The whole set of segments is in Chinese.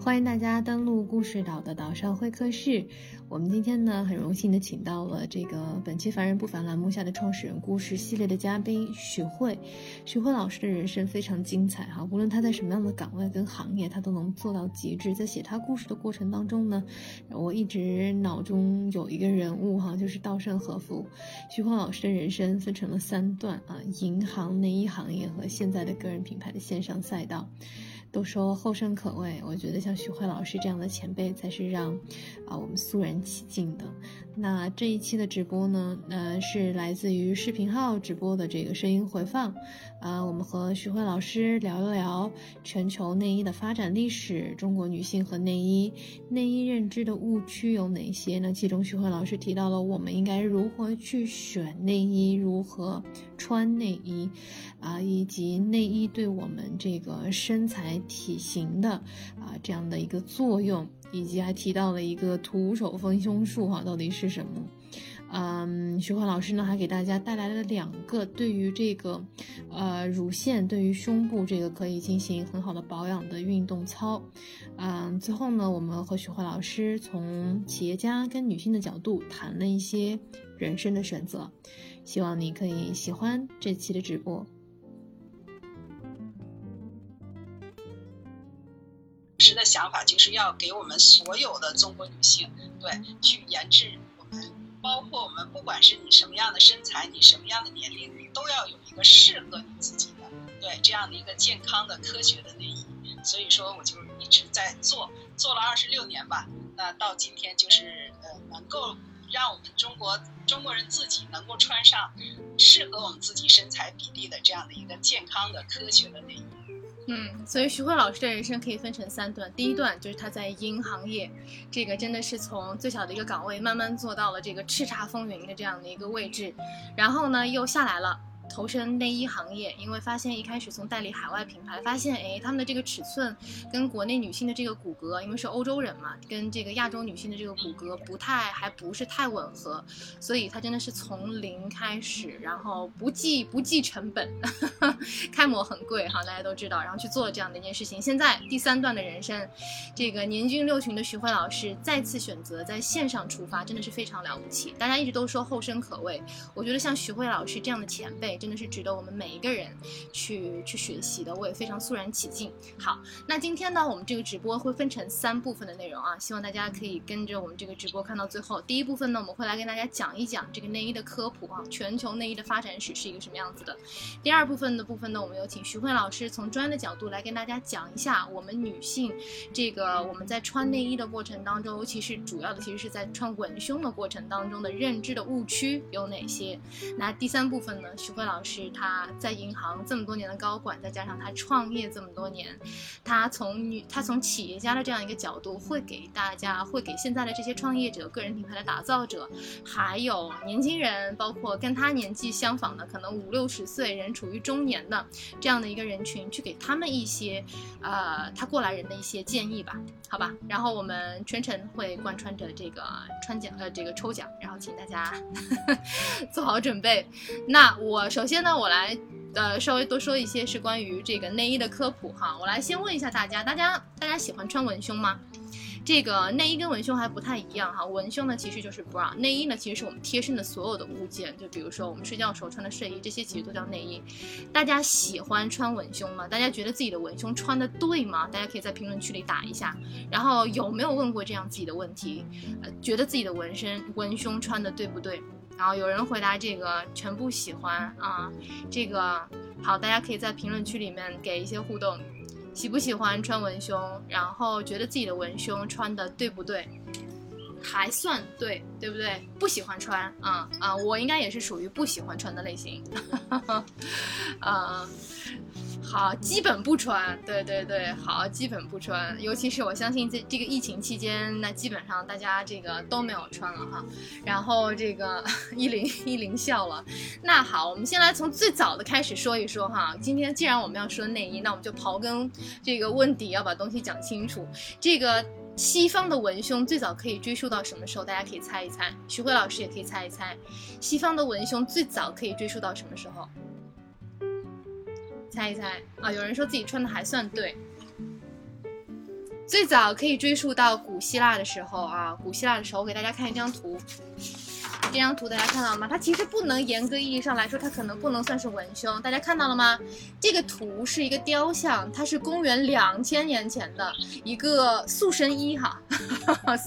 欢迎大家登录故事岛的岛上会客室。我们今天呢，很荣幸的请到了这个本期凡人不凡栏目下的创始人故事系列的嘉宾许慧。许慧老师的人生非常精彩哈，无论她在什么样的岗位跟行业，她都能做到极致。在写她故事的过程当中呢，我一直脑中有一个人物哈，就是稻盛和夫。许慧老师的人生分成了三段啊，银行、内衣行业和现在的个人品牌的线上赛道。都说后生可畏，我觉得像许慧老师这样的前辈才是让我们肃然起敬的。那这一期的直播呢，是来自于视频号直播的这个声音回放。我们和许慧老师聊一聊全球内衣的发展历史，中国女性和内衣认知的误区有哪些呢？其中许慧老师提到了我们应该如何去选内衣，如何穿内衣以及内衣对我们这个身材体型的这样的一个作用，以及还提到了一个徒手丰胸术到底是什么。徐慧老师呢还给大家带来了两个对于这个乳腺对于胸部这个可以进行很好的保养的运动操。最后呢，我们和徐慧老师从企业家跟女性的角度谈了一些人生的选择。希望你可以喜欢这期的直播。时的想法就是要给我们所有的中国女性，对，去研制我们，包括我们，不管是你什么样的身材，你什么样的年龄，你都要有一个适合你自己的，对，这样的一个健康的、科学的内衣。所以说，我就一直在做了26年吧。那到今天就是能够让我们中国人自己能够穿上适合我们自己身材比例的这样的一个健康的、科学的内衣。所以徐慧老师的人生可以分成三段。第一段就是他在银行业，这个真的是从最小的一个岗位慢慢做到了这个叱咤风云的这样的一个位置，然后呢又下来了，投身内衣行业，因为发现一开始从代理海外品牌，发现他们的这个尺寸跟国内女性的这个骨骼，因为是欧洲人嘛，跟这个亚洲女性的这个骨骼还不是太吻合，所以他真的是从零开始，然后不计成本，开模很贵哈，大家都知道，然后去做这样的一件事情。现在第三段的人生，这个年近六旬的徐慧老师再次选择在线上出发，真的是非常了不起。大家一直都说后生可畏，我觉得像徐慧老师这样的前辈真的是值得我们每一个人去学习的，我也非常肃然起敬。好，那今天呢，我们这个直播会分成三部分的内容啊，希望大家可以跟着我们这个直播看到最后。第一部分呢，我们会来跟大家讲一讲这个内衣的科普啊，全球内衣的发展史是一个什么样子的。第二部分呢，我们有请徐慧老师从专业的角度来跟大家讲一下我们女性这个我们在穿内衣的过程当中，尤其是主要的其实是在穿文胸的过程当中的认知的误区有哪些。那第三部分呢，徐慧老师他在银行这么多年的高管，再加上他创业这么多年，他从企业家的这样一个角度，会给现在的这些创业者、个人品牌的打造者，还有年轻人，包括跟他年纪相仿的可能50-60岁人处于中年的这样的一个人群，去给他们一些他过来人的一些建议吧，好吧。然后我们全程会贯穿着这个抽奖，然后请大家做好准备。那首先呢，我来稍微多说一些是关于这个内衣的科普哈。我来先问一下大家喜欢穿文胸吗？这个内衣跟文胸还不太一样哈，文胸呢其实就是 bra， 内衣呢其实是我们贴身的所有的物件，就比如说我们睡觉的时候穿的睡衣，这些其实都叫内衣。大家喜欢穿文胸吗？大家觉得自己的文胸穿的对吗？大家可以在评论区里打一下。然后有没有问过这样自己的问题，觉得自己的文胸穿的对不对？然后有人回答这个全部喜欢啊，这个好，大家可以在评论区里面给一些互动，喜不喜欢穿文胸，然后觉得自己的文胸穿的对不对，还算对，对不对？不喜欢穿啊，我应该也是属于不喜欢穿的类型，好，基本不穿，对，好，基本不穿，尤其是我相信这个疫情期间，那基本上大家这个都没有穿了哈。然后这个依林笑了。那好，我们先来从最早的开始说一说哈。今天既然我们要说内衣，那我们就刨根这个问底，要把东西讲清楚。这个西方的文胸最早可以追溯到什么时候？大家可以猜一猜，徐慧老师也可以猜一猜，西方的文胸最早可以追溯到什么时候？猜一猜啊！有人说自己穿的还算对，最早可以追溯到古希腊的时候啊！古希腊的时候，我给大家看一张图，这张图大家看到了吗？它其实不能严格意义上来说，它可能不能算是文胸，大家看到了吗？这个图是一个雕像，它是公元2000年前的一个塑身衣哈。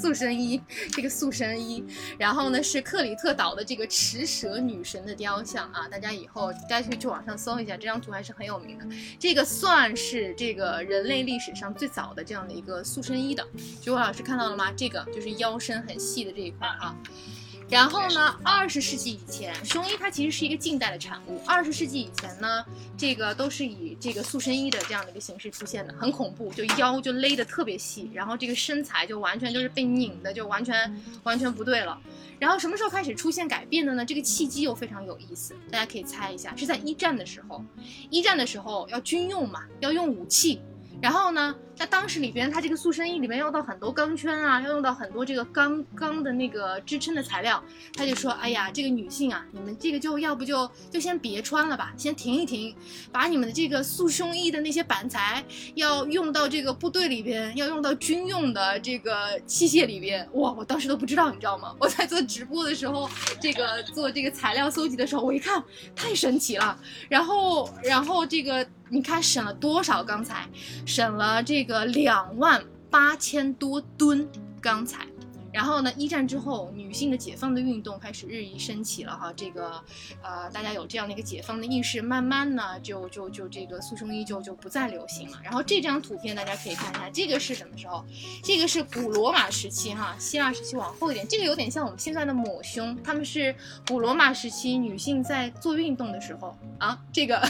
塑身衣，这个塑身衣，然后呢是克里特岛的这个持蛇女神的雕像啊，大家以后大家可以去网上搜一下，这张图还是很有名的。这个算是这个人类历史上最早的这样的一个塑身衣的。菊花老师看到了吗？这个就是腰身很细的这一块啊。然后呢，20世纪以前，胸衣它其实是一个近代的产物。20世纪以前呢，这个都是以这个塑身衣的这样的一个形式出现的，很恐怖，就腰就勒得特别细，然后这个身材就完全就是被拧的，就完全不对了。然后什么时候开始出现改变的呢？这个契机又非常有意思，大家可以猜一下，是在一战的时候。一战的时候要军用嘛，要用武器。然后呢，那当时里边它这个塑身衣里面要到很多钢圈啊，要用到很多这个钢的那个支撑的材料，他就说，哎呀，这个女性啊，你们这个就要不就先别穿了吧，先停一停，把你们的这个塑胸衣的那些板材要用到这个部队里边，要用到军用的这个器械里边。哇，我当时都不知道，你知道吗？我在做直播的时候，做这个材料搜集的时候，我一看太神奇了。然后这个你看省了多少钢材？省了这个28000多吨钢材。然后呢，一战之后，女性的解放的运动开始日益升起了哈。这个，大家有这样的一个解放的意识，慢慢呢，就这个塑胸衣就不再流行了。然后这张图片大家可以看一下，这个是什么时候？这个是古罗马时期哈，希腊时期往后一点，这个有点像我们现在的抹胸，他们是古罗马时期女性在做运动的时候啊，这个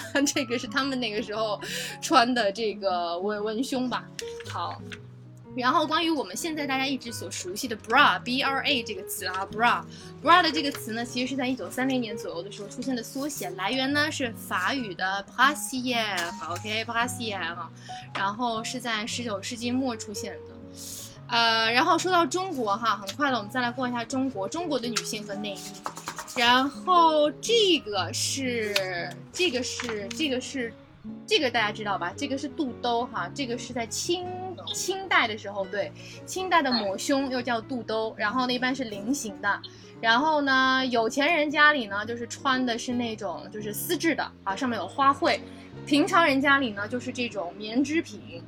是他们那个时候穿的这个文胸吧。好。然后关于我们现在大家一直所熟悉的 bra 这个词啊， bra 的这个词呢，其实是在1930年左右的时候出现的缩写，来源呢是法语的 brassière， 然后是在19世纪末出现的。然后说到中国哈，很快了，我们再来过一下中国的女性和内衣。然后这个大家知道吧？这个是肚兜哈，这个是在清代的时候，对，清代的抹胸又叫肚兜，然后呢一般是菱形的，然后呢有钱人家里呢就是穿的是那种就是丝质的啊，上面有花卉，平常人家里呢就是这种棉织品。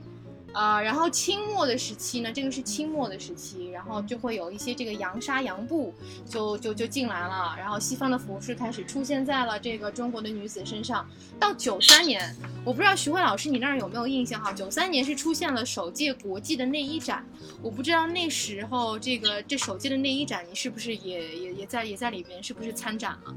然后清末的时期呢，这个是清末的时期，然后就会有一些这个洋纱洋布就进来了，然后西方的服饰开始出现在了这个中国的女子身上。到93年，我不知道徐慧老师你那儿有没有印象哈？93年是出现了首届国际的内衣展，我不知道那时候这首届的内衣展你是不是也在里边，是不是参展了？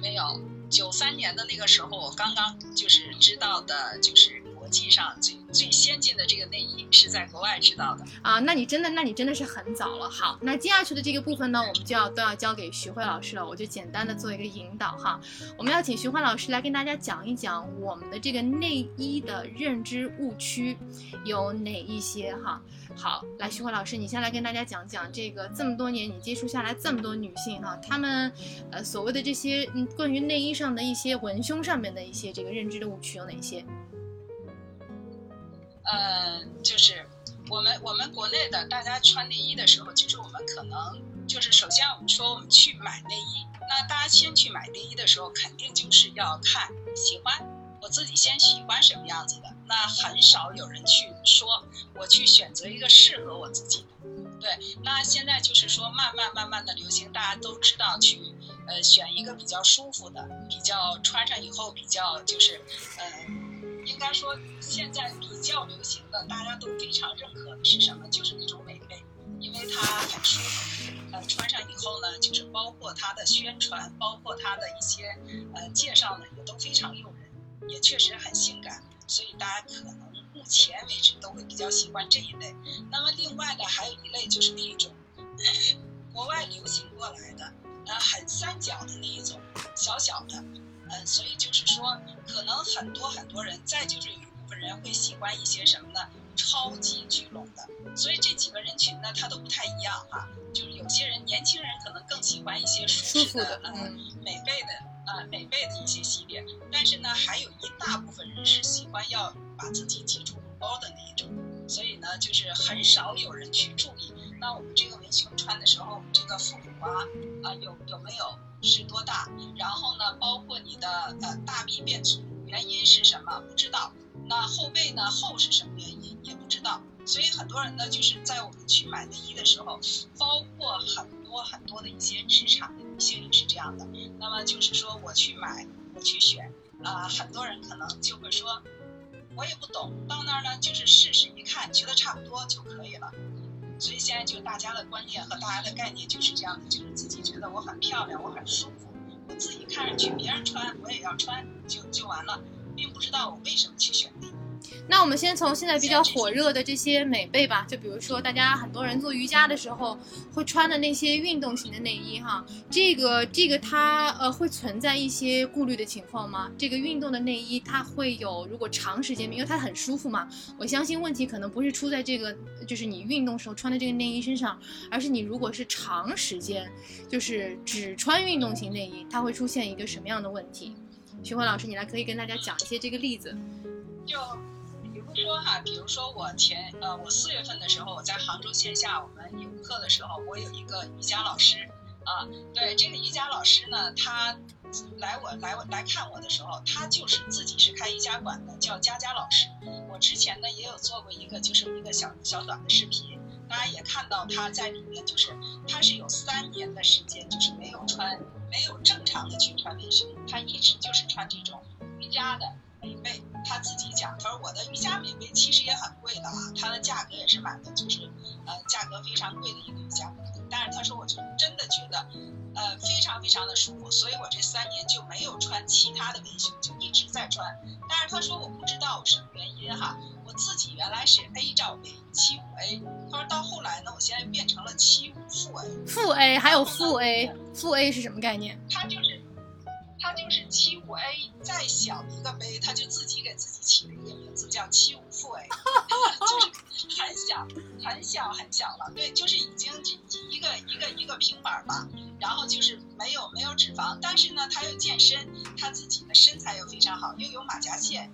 没有，93年的那个时候，我刚刚就是知道的，就是。国际上最先进的这个内衣是在国外知道的啊，那你真的是很早了。好，那接下去的这个部分呢，我们都要交给徐慧老师了，我就简单的做一个引导哈。我们要请徐慧老师来跟大家讲一讲我们的这个内衣的认知误区有哪一些哈。好，来，徐慧老师，你先来跟大家讲讲这个这么多年你接触下来这么多女性哈，她们所谓的这些关于内衣上的一些文胸上面的一些这个认知的误区有哪些？就是我们国内的大家穿内衣的时候，就是我们可能就是首先我们说我们去买内衣，那大家先去买内衣的时候，肯定就是要看喜欢，我自己先喜欢什么样子的，那很少有人去说我去选择一个适合我自己的。对，那现在就是说慢慢的流行，大家都知道去选一个比较舒服的，比较穿上以后比较就是应该说现在比较流行的大家都非常认可的是什么，就是那种美背，因为它很舒服，穿上以后呢，就是包括它的宣传，包括它的一些介绍呢也都非常诱人，也确实很性感，所以大家可能目前为止都会比较喜欢这一类。那么另外呢，还有一类就是那一种国外流行过来的很三角的那一种小小的，所以就是说可能很多人，再就是有一部分人会喜欢一些什么呢？超级聚拢的，所以这几个人群呢，它都不太一样哈。就是有些人，年轻人可能更喜欢一些舒适的、美味的美味的一些系列，但是呢，还有一大部分人是喜欢要把自己挤出笼包的那一种，所以呢，就是很少有人去注意。那我们这个文胸穿的时候，我们这个副乳啊，有没有是多大？然后呢，包括你的大臂变粗，原因是什么？不知道。那后背呢厚是什么原因也不知道，所以很多人呢就是在我们去买内衣的时候，包括很多的一些职场的女性也是这样的。那么就是说我去选很多人可能就会说我也不懂，到那儿呢就是试试一看，觉得差不多就可以了。所以现在就大家的观念和大家的概念就是这样的，就是自己觉得我很漂亮，我很舒服，我自己看上去别人穿我也要穿就完了，并不知道我为什么去选内衣。那我们先从现在比较火热的这些美背吧，就比如说大家很多人做瑜伽的时候会穿的那些运动型的内衣哈，这个它会存在一些顾虑的情况吗？这个运动的内衣它会有，如果长时间因为它很舒服嘛，我相信问题可能不是出在这个就是你运动时候穿的这个内衣身上，而是你如果是长时间就是只穿运动型内衣，它会出现一个什么样的问题？徐欢老师，你来可以跟大家讲一些这个例子。就比如说我4月份的时候，我在杭州线下我们有课的时候，我有一个瑜伽老师啊，对，这个瑜伽老师呢，他来看我的时候，他就是自己是开瑜伽馆的，叫佳佳老师。我之前呢也有做过一个就是一个小短的视频，大家也看到他在里面，就是他是有3年的时间就是没有正常的去穿内胸，他一直就是穿这种瑜伽的美背。他自己讲，他说我的瑜伽美背其实也很贵的啊，它的价格也是买的，就是价格非常贵的一个瑜伽美背。但是他说我就真的觉得非常非常的舒服，所以我这3年就没有穿其他的文胸，就一直在穿。但是他说我不知道什么原因哈，我自己原来是 A 罩杯75A， 他说到后来呢，我现在变成了75负A。负 A 还有负 A， 负 A 是什么概念？它就是75A 再小一个杯，他就自己给自己起了一个名字叫75负A， 就是很小很小很小了，对，就是已经一个平板吧。然后就是没有脂肪，但是呢他又健身，他自己的身材又非常好，又有马甲线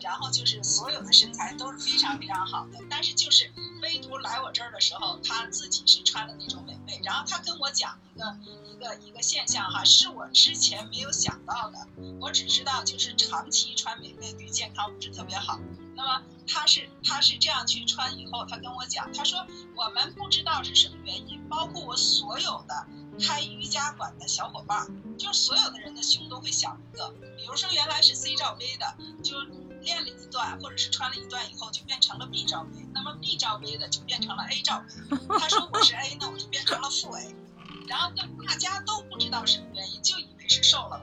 然后就是所有的身材都是非常非常好的。但是就是唯独来我这儿的时候，他自己是穿的那种美背。然后他跟我讲一个现象哈，是我之前没有想到的。我只知道就是长期穿美背对健康不是特别好。那么他是这样去穿以后，他跟我讲，他说我们不知道是什么原因，包括我所有的开瑜伽馆的小伙伴，就是所有的人的胸都会小一个。比如说原来是 C 罩杯的，就练了一段或者是穿了一段以后就变成了 B 罩杯，那么 B 罩杯的就变成了 A 罩杯。他说我是 A， 那我就变成了负 A。然后大家都不知道什么原因，就以为是瘦了。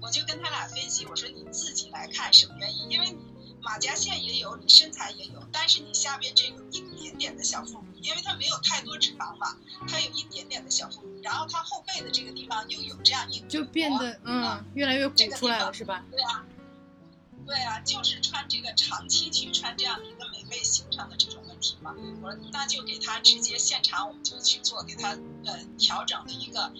我就跟他俩分析，我说你自己来看什么原因，因为你马甲线也有，你身材也有，但是你下边这有一点点的小腹，因为它没有太多脂肪嘛，它有一点点的小腹，然后它后背的这个地方又有这样一就变得越来越鼓出来了，是吧？对啊，对啊，就是穿这个长期去穿这样一个美背形成的这种问题嘛。我说那就给他直接现场我们就去做，给他调整了一个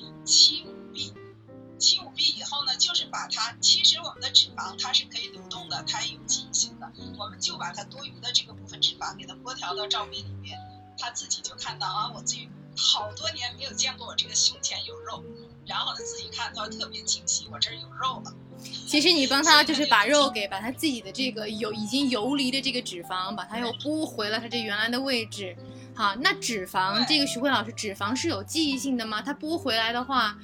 75B 以后呢，就是把它，其实我们的脂肪它是可以流动的，它也有记忆性的，我们就把它多余的这个部分脂肪给它拨调到罩杯里面，他自己就看到啊，我自己好多年没有见过我这个胸前有肉，然后他自己看到特别清晰，我这儿有肉了。其实你帮他就是把肉给把他自己的这个已经游离的这个脂肪，把它又拨回了他这原来的位置。好，那脂肪这个徐慧老师，脂肪是有记忆性的吗？他拨回来的话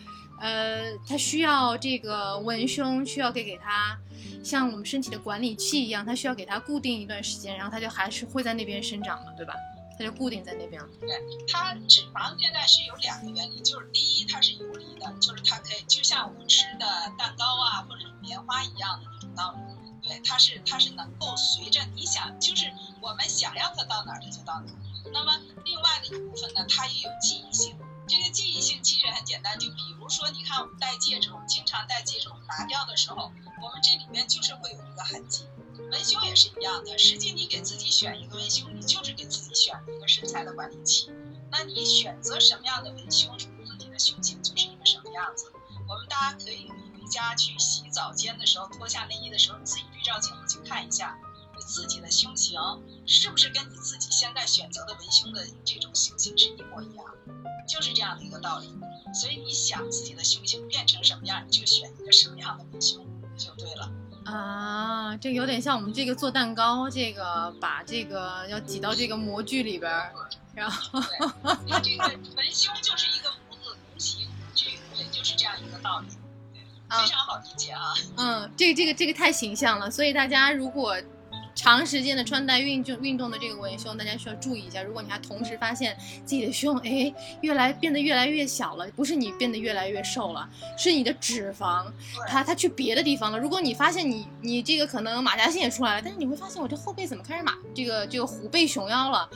他需要这个文胸需要给他像我们身体的管理器一样，他需要给他固定一段时间，然后他就还是会在那边生长了，对吧？它就固定在那边了。对，它脂肪现在是有2个原理，就是第一，它是游离的，就是它可以就像我们吃的蛋糕啊或者棉花一样的那种道理。对，它是能够随着你想，就是我们想让它到哪儿它就到哪儿。那么另外的一部分呢，它也有记忆性。这个记忆性其实很简单，就比如说你看我们戴戒指，我们经常戴戒指，我们拿掉的时候，我们这里面就是会有一个痕迹。文胸也是一样的，实际你给自己选一个文胸，你就是给自己选一个身材的管理期。那你选择什么样的文胸，自己的胸型就是一个什么样子。我们大家可以回家去洗澡间的时候，脱下内衣的时候，你自己对照镜子去看一下，你自己的胸型是不是跟你自己现在选择的文胸的这种胸型是一模一样，就是这样的一个道理。所以你想自己的胸型变成什么样，你就选一个什么样的文胸就对了。啊，这有点像我们这个做蛋糕，这个把这个要挤到这个模具里边，然后它这个文胸就是一个模子同型模具，对，就是这样一个道理。对，非常好理解啊。嗯，这个太形象了，所以大家如果长时间的穿戴运动的这个文胸，大家需要注意一下。如果你还同时发现自己的胸变得越来越小了，不是你变得越来越瘦了，是你的脂肪它去别的地方了。如果你发现你这个可能马甲线也出来了，但是你会发现我这后背怎么开始这个虎背熊腰了，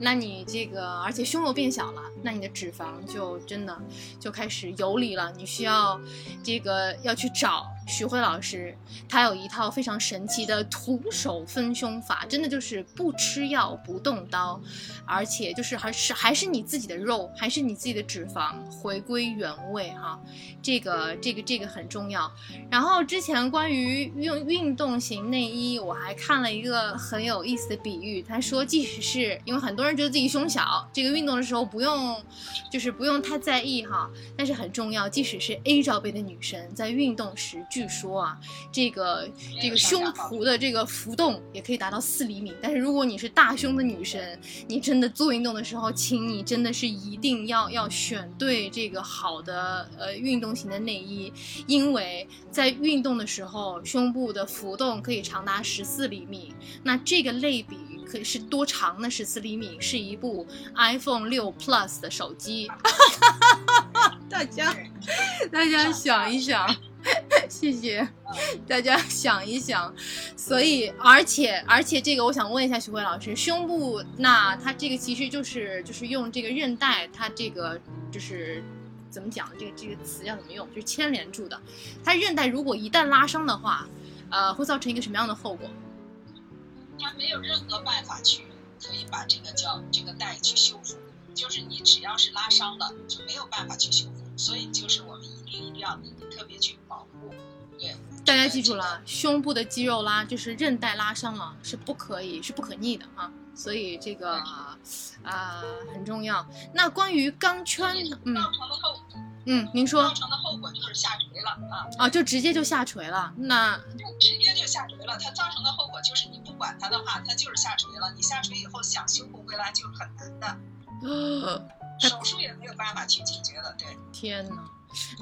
那你这个而且胸又变小了，那你的脂肪就真的就开始游离了。你需要这个要去找徐慧老师，他有一套非常神奇的徒手分胸法，真的就是不吃药不动刀，而且就是还是你自己的肉，还是你自己的脂肪回归原位哈，这个很重要。然后之前关于运动型内衣，我还看了一个很有意思的比喻，他说即使是因为很多人觉得自己胸小，这个运动的时候不用太在意哈，但是很重要。即使是 A 罩杯的女生在运动时，据说啊，这个胸脯的这个浮动也可以达到4厘米，但是如果你是大胸的女生，你真的做运动的时候，请你真的是一定要选对这个好的运动型的内衣，因为在运动的时候，胸部的浮动可以长达14厘米。那这个类比可以是多长呢？14厘米是一部 iPhone 6 Plus 的手机。大家想一想。谢谢大家想一想。所以而且这个我想问一下徐慧老师，胸部那它这个其实就是用这个韧带，它这个就是怎么讲，这个词要怎么用，就是牵连住的。它韧带如果一旦拉伤的话，会造成一个什么样的后果？它没有任何办法去可以把这个带去修复，就是你只要是拉伤了就没有办法去修复，所以就是我们一定要特别去保护。对，大家记住了，胸部的肌肉拉就是韧带拉伤了是不可逆的啊，所以这个很重要。那关于钢圈，您说造成的后果就是下垂了啊，就直接就下垂了。那直接就下垂了，它造成的后果就是你不管它的话，它就是下垂了。你下垂以后想修复回来就很难的，手术也没有办法去解决的。对，天哪！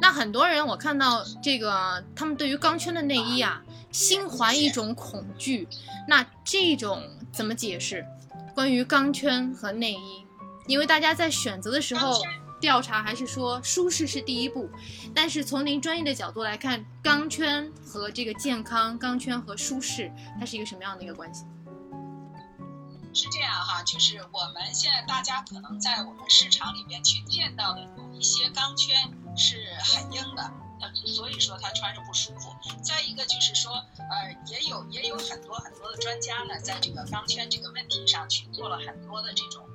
那很多人我看到这个他们对于钢圈的内衣啊，心怀一种恐惧，那这种怎么解释？关于钢圈和内衣，因为大家在选择的时候调查还是说舒适是第一步，但是从您专业的角度来看，钢圈和这个健康，钢圈和舒适，它是一个什么样的一个关系？是这样哈，就是我们现在大家可能在我们市场里面去见到的有一些钢圈是很硬的，所以说它穿着不舒服。再一个就是说，也有很多的专家呢，在这个钢圈这个问题上去做了很多的这种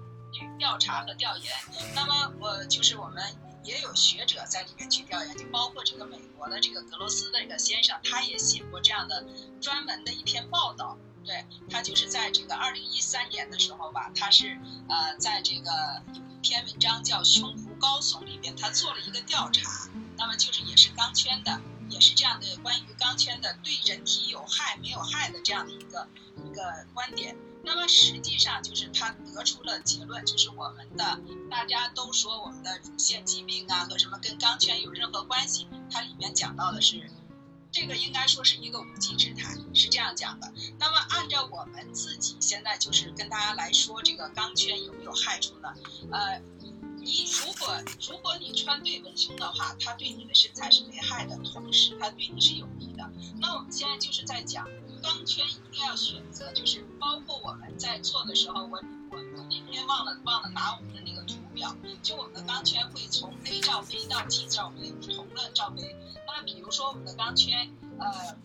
调查和调研。那么我们也有学者在里面去调研，就包括这个美国的这个格罗斯的这个先生，他也写过这样的专门的一篇报道。对，他就是在这个2013年的时候吧，他是在这个有一篇文章叫《胸脯高耸》里面，他做了一个调查，那么就是也是钢圈的，也是这样的关于钢圈的对人体有害没有害的这样的一个观点。那么实际上就是他得出了结论，就是我们的大家都说我们的乳腺疾病啊和什么跟钢圈有任何关系，它里面讲到的是。这个应该说是一个无稽之谈，是这样讲的。那么按照我们自己现在就是跟大家来说，这个钢圈有没有害处呢？你如果你穿对文胸的话，它对你的身材是没害的，同时它对你是有益的。那我们现在就是在讲钢圈一定要选择，就是包括我们在做的时候，我那天忘了拿我们的那个图表，就我们的钢圈会从 A 罩杯到 T 罩杯不同的罩杯。那比如说我们的钢圈，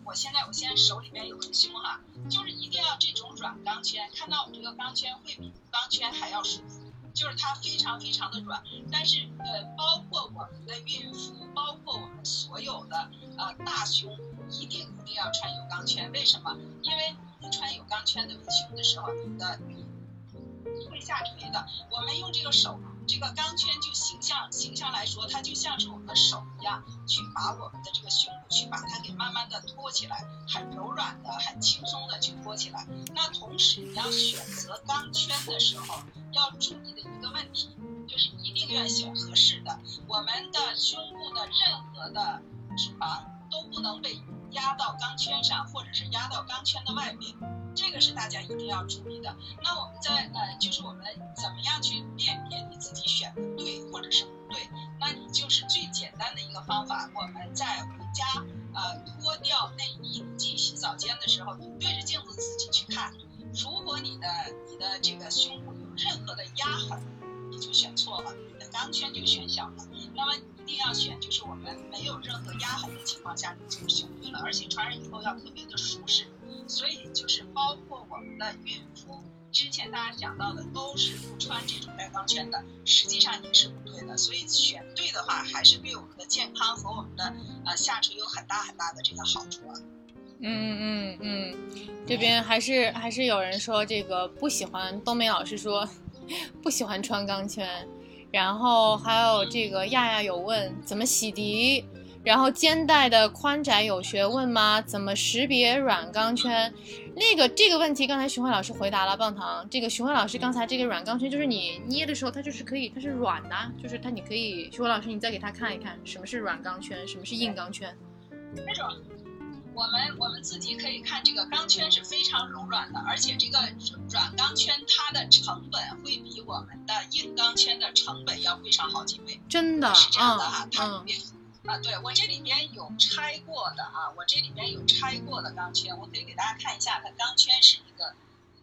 我现在手里边有个胸哈，就是一定要这种软钢圈，看到我这个钢圈会比钢圈还要舒服，就是它非常非常的软。但是包括我们的孕妇，包括我们所有的大胸，一定要穿有钢圈。为什么？因为你穿有钢圈的文胸的时候，你会下垂的。我们用这个手，这个钢圈就形象来说，它就像是我们的手一样，去把我们的这个胸部去把它给慢慢的托起来，很柔软的、很轻松的去托起来。那同时你要选择钢圈的时候，要注意的一个问题就是一定要选合适的。我们的胸部的任何的脂肪都不能被压到钢圈上，或者是压到钢圈的外面，这个是大家一定要注意的。那我们在就是我们怎么样去辨别你自己选的对或者是不对？那你就是最简单的一个方法，我们在回家脱掉内衣进洗澡间的时候，你对着镜子自己去看，如果你的这个胸部有任何的压痕，你就选错了，你的钢圈就选小了。那么你一定要选，就是我们没有任何压痕的情况下，你就选对了，而且穿上以后要特别的舒适。所以就是包括我们的孕妇，之前大家讲到的都是不穿这种带钢圈的，实际上也是不对的。所以选对的话，还是对我们的健康和我们的下垂有很大很大的这个好处啊。这边还是有人说这个不喜欢，东梅老师说不喜欢穿钢圈，然后还有这个亚亚有问怎么洗涤，然后肩带的宽窄有学问吗？怎么识别软钢圈？这个问题刚才徐慧老师回答了棒糖。这个徐慧老师刚才这个软钢圈就是你捏的时候它就是可以，它是软的，就是它你可以，徐慧老师你再给他看一看什么是软钢圈，什么是硬钢圈。那种我们自己可以看，这个钢圈是非常柔软的，而且这个软钢圈它的成本会比我们的硬钢圈的成本要贵上好几倍，真的是这样的啊。对，我这里边有拆过的啊，我这里边有拆过的钢圈，我可以给大家看一下，它钢圈是一个，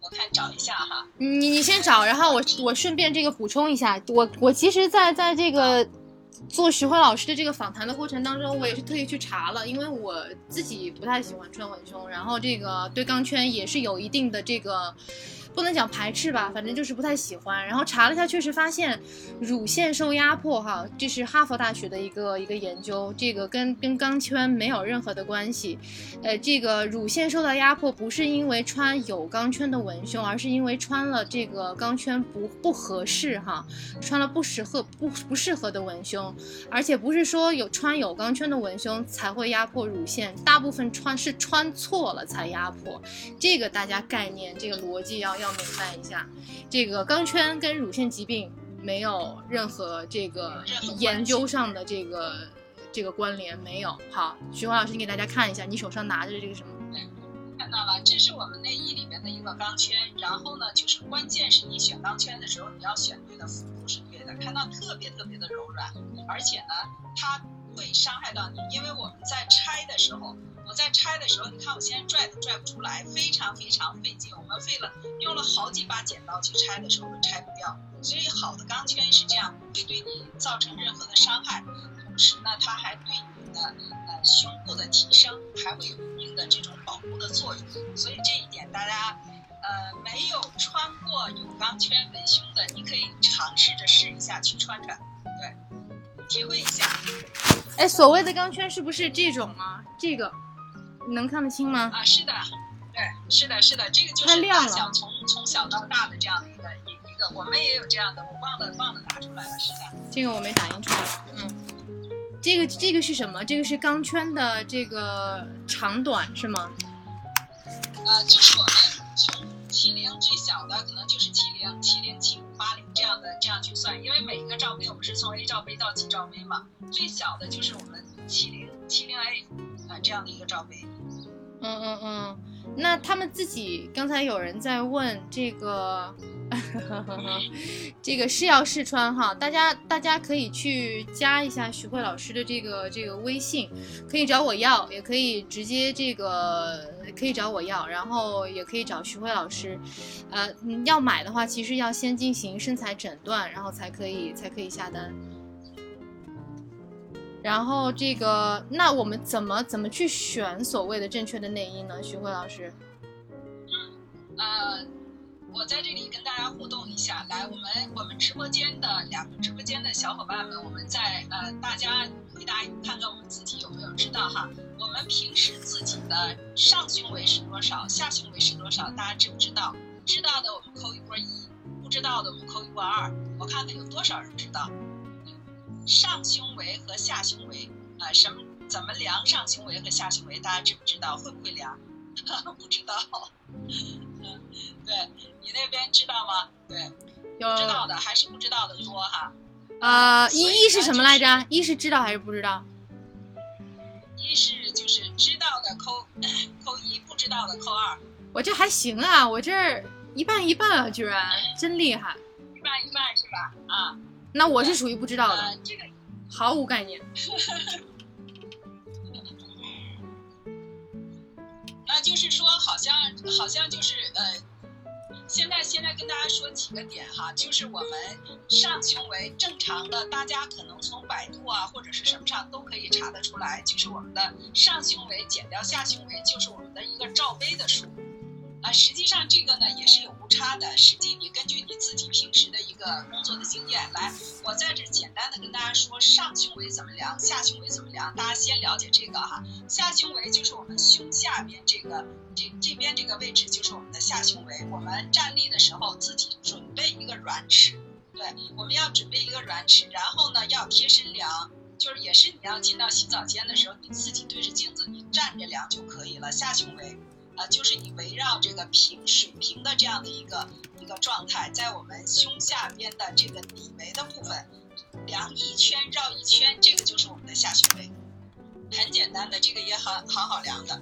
我看找一下哈。你先找，然后我顺便这个补充一下，我其实在这个做徐慧老师的这个访谈的过程当中，我也是特意去查了，因为我自己不太喜欢穿文胸，然后这个对钢圈也是有一定的这个不能讲排斥吧，反正就是不太喜欢。然后查了一下，确实发现乳腺受压迫哈，这是哈佛大学的一个研究，这个跟钢圈没有任何的关系。这个乳腺受到压迫不是因为穿有钢圈的文胸，而是因为穿了这个钢圈不合适哈，穿了不适合的文胸，而且不是说穿有钢圈的文胸才会压迫乳腺，大部分穿错了才压迫。这个大家概念这个逻辑要明白一下，这个钢圈跟乳腺疾病没有任何这个研究上的这个关联，没有。好，徐华老师，你给大家看一下，你手上拿着这个什么？看到了，这是我们内衣里面的一个钢圈。然后呢，就是关键是你选钢圈的时候，你要选对的幅度是对的，看到特别特别的柔软，而且呢，它不会伤害到你，因为我们在拆的时候。你看我现在拽都拽不出来，非常非常费劲，我们用了好几把剪刀去拆的时候都拆不掉。所以好的钢圈是这样，不会对你造成任何的伤害，同时呢它还对你的胸部的提升还会有一定的这种保护的作用。所以这一点大家没有穿过有钢圈文胸的，你可以尝试着试一下去穿，对，体会一下。哎，所谓的钢圈是不是这种啊？这个能看得清吗？啊，是的，对，是的，这个就是大小从小到大的这样的一个，我们也有这样的，我忘了拿出来了，是的，这个我没打印出来，这个是什么？这个是钢圈的这个长短是吗？就是我们从70最小的可能就是70、75、80这样去算，因为每一个罩杯我们是从 A 罩杯到几罩杯嘛，最小的就是我们70A。这样的一个罩杯。那他们自己刚才有人在问这个这个是要试穿哈，大家可以去加一下徐慧老师的这个微信，可以找我要，也可以直接可以找我要，然后也可以找徐慧老师。要买的话，其实要先进行身材诊断，然后才可以下单。然后这个，那我们怎么去选所谓的正确的内衣呢？徐慧老师。我在这里跟大家互动一下，来，我们直播间的两个直播间的小伙伴们，我们在大家回答看看我们自己有没有知道哈，我们平时自己的上胸围是多少，下胸围是多少，大家知不知道？知道的我们扣一波一，不知道的我们扣一波二，我看看有多少人知道。上胸围和下胸围怎么量上胸围和下胸围，大家知不知道？会不会量？不知道。对，你那边知道吗？对，有知道的还是不知道的多哈。一是什么来着？一是知道还是不知道？一是就是知道的扣一，不知道的扣二。我这还行啊，我这一半一半啊，居然真厉害。一半一半是吧？啊。那我是属于不知道的，这个毫无概念。那就是说，好像就是现在跟大家说几个点哈，就是我们上胸围正常的，大家可能从百度啊或者是什么上都可以查得出来，就是我们的上胸围减掉下胸围就是我们的一个罩杯的数。实际上这个呢也是有误差的，实际你根据你自己平时的一个工作的经验来，我在这简单的跟大家说上胸围怎么量，下胸围怎么量，大家先了解这个哈。下胸围就是我们胸下边这边这个位置就是我们的下胸围，我们站立的时候自己准备一个软尺，对，我们要准备一个软尺，然后呢要贴身量，就是也是你要进到洗澡间的时候你自己对着镜子你站着量就可以了。下胸围就是你围绕这个水平的这样的一个状态，在我们胸下边的这个底围的部分量一圈绕一圈，这个就是我们的下胸围，很简单的，这个也很好量的。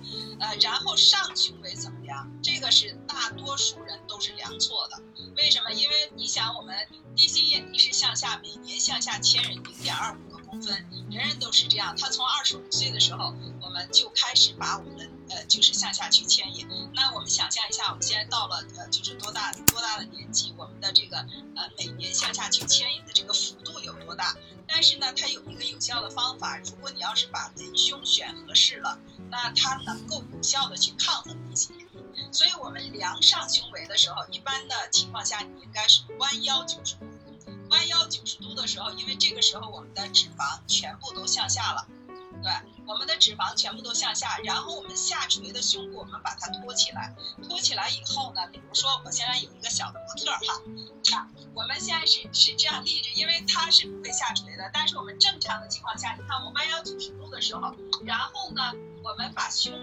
然后上胸围怎么量，这个是大多数人都是量错的。为什么？因为你想我们地心引力是向下，每年向下牵人 0.25 个公分，人人都是这样，他从25岁的时候我们就开始把我们的就是向下去牵引。那我们想象一下，我们现在到了就是多大的年纪，我们的这个每年向下去牵引的这个幅度有多大？但是呢它有一个有效的方法，如果你要是把文胸选合适了，那它能够有效的去抗衡地心引力。所以我们量上胸围的时候，一般的情况下你应该是弯腰90度，弯腰90度的时候，因为这个时候我们的脂肪全部都向下了，对，我们的脂肪全部都向下，然后我们下垂的胸部我们把它托起来以后呢，比如说我现在有一个小的模特哈，我们现在是这样立着，因为它是不会下垂的，但是我们正常的情况下，你看我们弯腰90度的时候，然后呢我们把胸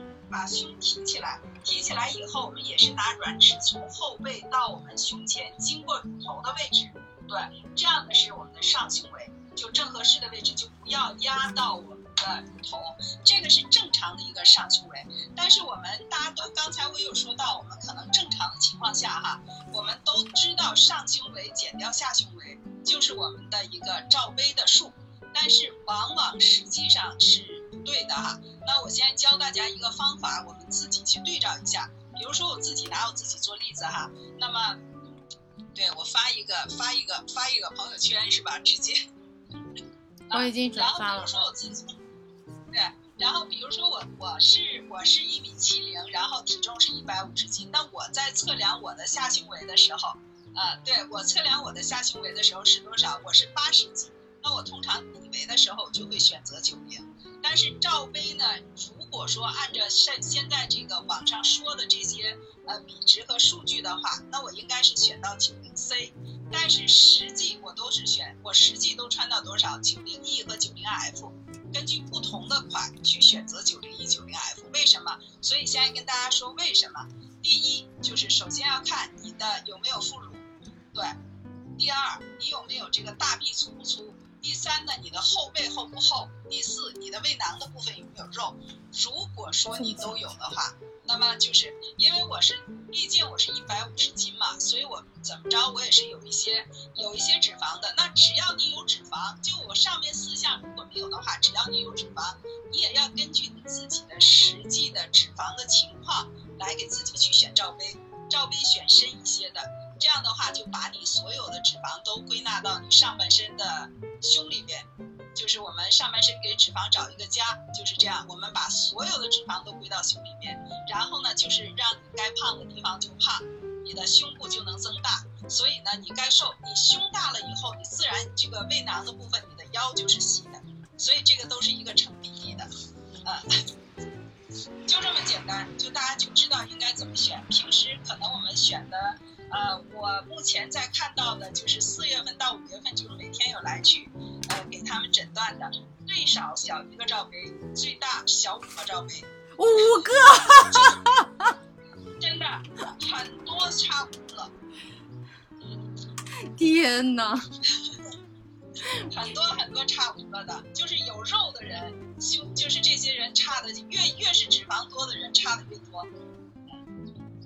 提起来以后，我们也是拿软尺从后背到我们胸前经过乳头的位置，对，这样的是我们的上胸围，就正合适的位置，就不要压到我们的乳头，这个是正常的一个上胸围。但是我们大家都刚才我有说到，我们可能正常的情况下哈，我们都知道上胸围减掉下胸围就是我们的一个罩杯的数，但是往往实际上是不对的哈。那我先教大家一个方法，我们自己去对照一下，比如说我自己拿我自己做例子哈，那么对我发一个朋友圈是吧，直接我已经转发了。然后比如说我自己，对，然后比如说我是1.70米，然后体重是150斤。那我在测量我的下胸围的时候，对，我测量我的下胸围的时候是多少？我是80斤。那我通常底围的时候就会选择90，但是罩杯呢，如果说按照现在这个网上说的这些比值和数据的话，那我应该是选到90C， 但是实际我实际都穿到多少？90E 和 90F， 根据不同的款去选择 90E、 90F。 为什么？所以现在跟大家说为什么。第一，就是首先要看你的有没有副乳，对。第二，你有没有这个大臂粗不粗？第三呢，你的后背厚不厚？第四，你的胃囊的部分有没有肉？如果说你都有的话，那么就是因为毕竟我是150斤嘛，所以我怎么着我也是有一些脂肪的。那只要你有脂肪，就我上面4项如果没有的话，只要你有脂肪，你也要根据你自己的实际的脂肪的情况来给自己去选罩杯，罩杯选深一些的，这样的话就把你所有的脂肪都归纳到你上半身的胸里边，就是我们上半身给脂肪找一个家，就是这样，我们把所有的脂肪都归到胸里面，然后呢就是让你该胖的地方就胖，你的胸部就能增大，所以呢你该瘦，你胸大了以后，你自然这个胃囊的部分你的腰就是细的，所以这个都是一个成比例的，就这么简单，就大家就知道应该怎么选。平时可能我们选的我目前在看到的就是4月份到5月份，就是每天有来去给他们诊断的，最少小一个罩杯，最大小5个罩杯，5个真的很多差不多了，天哪很多很多差不多的，就是有肉的人，就是这些人差的越是脂肪多的人差的越多